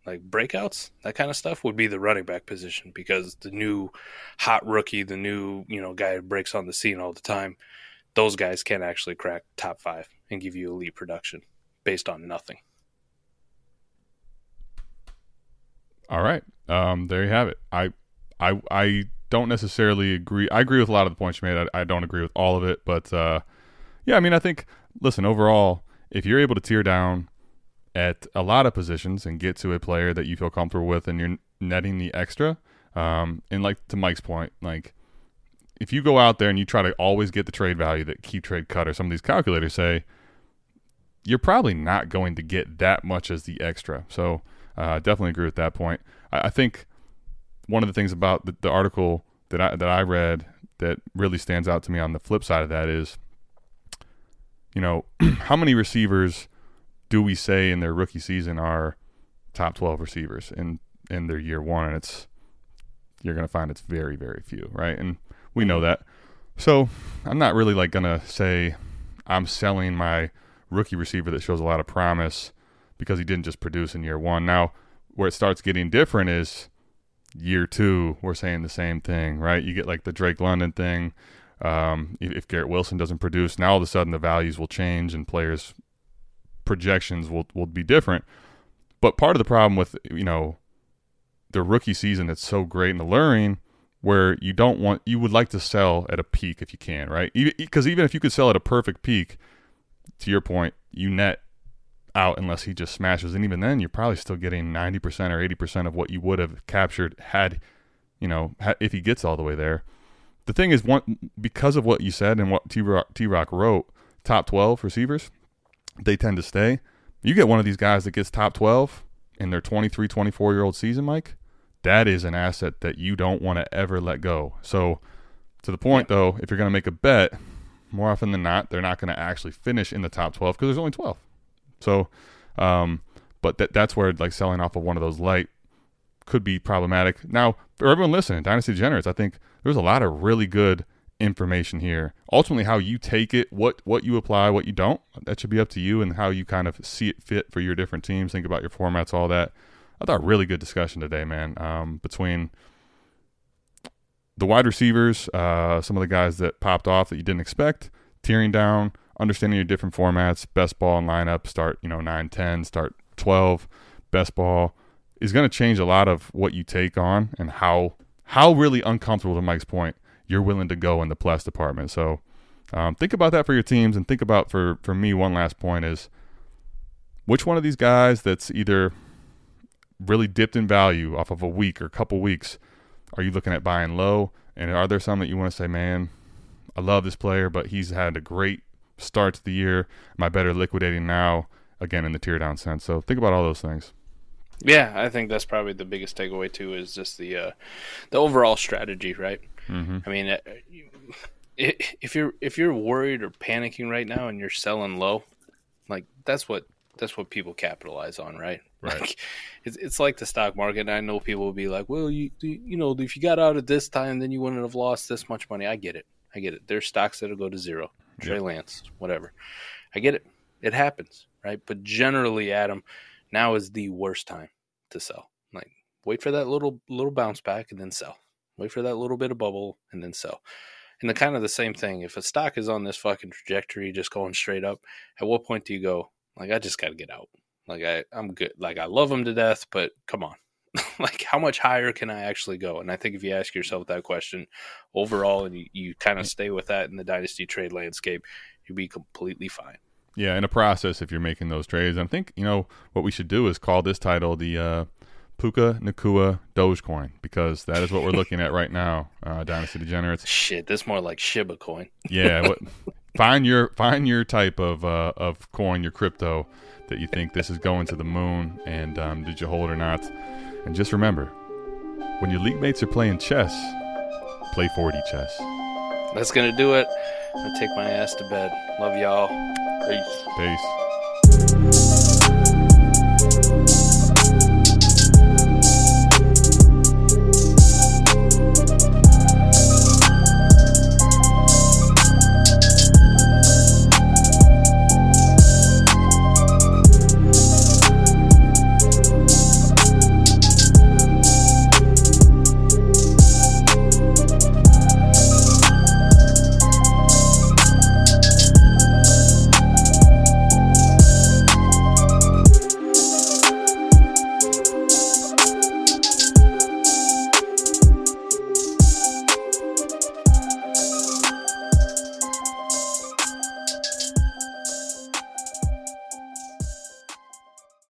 like breakouts, that kind of stuff, would be the running back position, because the new hot rookie, the new, you know, guy who breaks on the scene all the time, those guys can actually crack top five and give you elite production based on nothing. All right. There you have it. I don't necessarily agree. I agree with a lot of the points you made. I don't agree with all of it, but yeah, I mean, I think, listen, overall, if you're able to tear down at a lot of positions and get to a player that you feel comfortable with and you're netting the extra, and like to Mike's point, like if you go out there and you try to always get the trade value that Keep Trade Cut or some of these calculators say, you're probably not going to get that much as the extra. So I definitely agree with that point. I think one of the things about the article that I read that really stands out to me on the flip side of that is, you know, how many receivers do we say in their rookie season are top 12 receivers in their year one? And you're going to find it's very, very few, right? And we know that. So I'm not really like going to say I'm selling my rookie receiver that shows a lot of promise because he didn't just produce in year one. Now, where it starts getting different is year two, we're saying the same thing, right? You get like the Drake London thing. If Garrett Wilson doesn't produce, now all of a sudden the values will change and players' projections will be different. But part of the problem with, you know, the rookie season that's so great and alluring, where you would like to sell at a peak if you can, right? Because even if you could sell at a perfect peak, to your point, you net out unless he just smashes. And even then, you're probably still getting 90% or 80% of what you would have captured had, you know, if he gets all the way there. The thing is, because of what you said and what T-Rock wrote, top 12 receivers, they tend to stay. You get one of these guys that gets top 12 in their 23, 24-year-old season, Mike, that is an asset that you don't want to ever let go. So to the point, though, if you're going to make a bet, more often than not, they're not going to actually finish in the top 12 because there's only 12. So, but that's where, like, selling off of one of those light could be problematic. Now, for everyone listening, Dynasty Degenerates, I think there's a lot of really good information here. Ultimately, how you take it, what you apply, what you don't, that should be up to you, and how you kind of see it fit for your different teams, think about your formats, all that. I thought really good discussion today, man, between the wide receivers, some of the guys that popped off that you didn't expect, tearing down, understanding your different formats, best ball and lineup, start, you know, 9, 10, start 12, best ball, is going to change a lot of what you take on and how really uncomfortable, to Mike's point, you're willing to go in the plus department. So think about that for your teams, and think about, for me, one last point is, which one of these guys that's either really dipped in value off of a week or a couple weeks are you looking at buying low? And are there some that you want to say, man, I love this player, but he's had a great start to the year. Am I better liquidating now, again, in the tear down sense? So think about all those things. Yeah, I think that's probably the biggest takeaway too, is just the overall strategy, right? Mm-hmm. I mean, if you're worried or panicking right now and you're selling low, like that's what people capitalize on, right? Right. Like, it's like the stock market. And I know people will be like, well, you know, if you got out at this time, then you wouldn't have lost this much money. I get it. There's stocks that'll go to zero. Trey Lance, whatever. I get it. It happens, right? But generally, Adam, now is the worst time to sell. Like, wait for that little bounce back and then sell. Wait for that little bit of bubble and then sell. And the kind of the same thing. If a stock is on this fucking trajectory, just going straight up, at what point do you go, like, I just got to get out? Like, I'm good. Like, I love them to death, but come on. Like, how much higher can I actually go? And I think if you ask yourself that question overall, and you kind of stay with that in the dynasty trade landscape, you'll be completely fine. Yeah, in a process if you're making those trades. And I think, you know, what we should do is call this title the Puka Nacua Dogecoin, because that is what we're looking at right now, Dynasty Degenerates. Shit, that's more like Shiba coin. Yeah, find your type of coin, your crypto, that you think this is going to the moon, and did you hold or not? And just remember, when your league mates are playing chess, play 4D chess. That's going to do it. I'm going to take my ass to bed. Love y'all. Peace. Peace.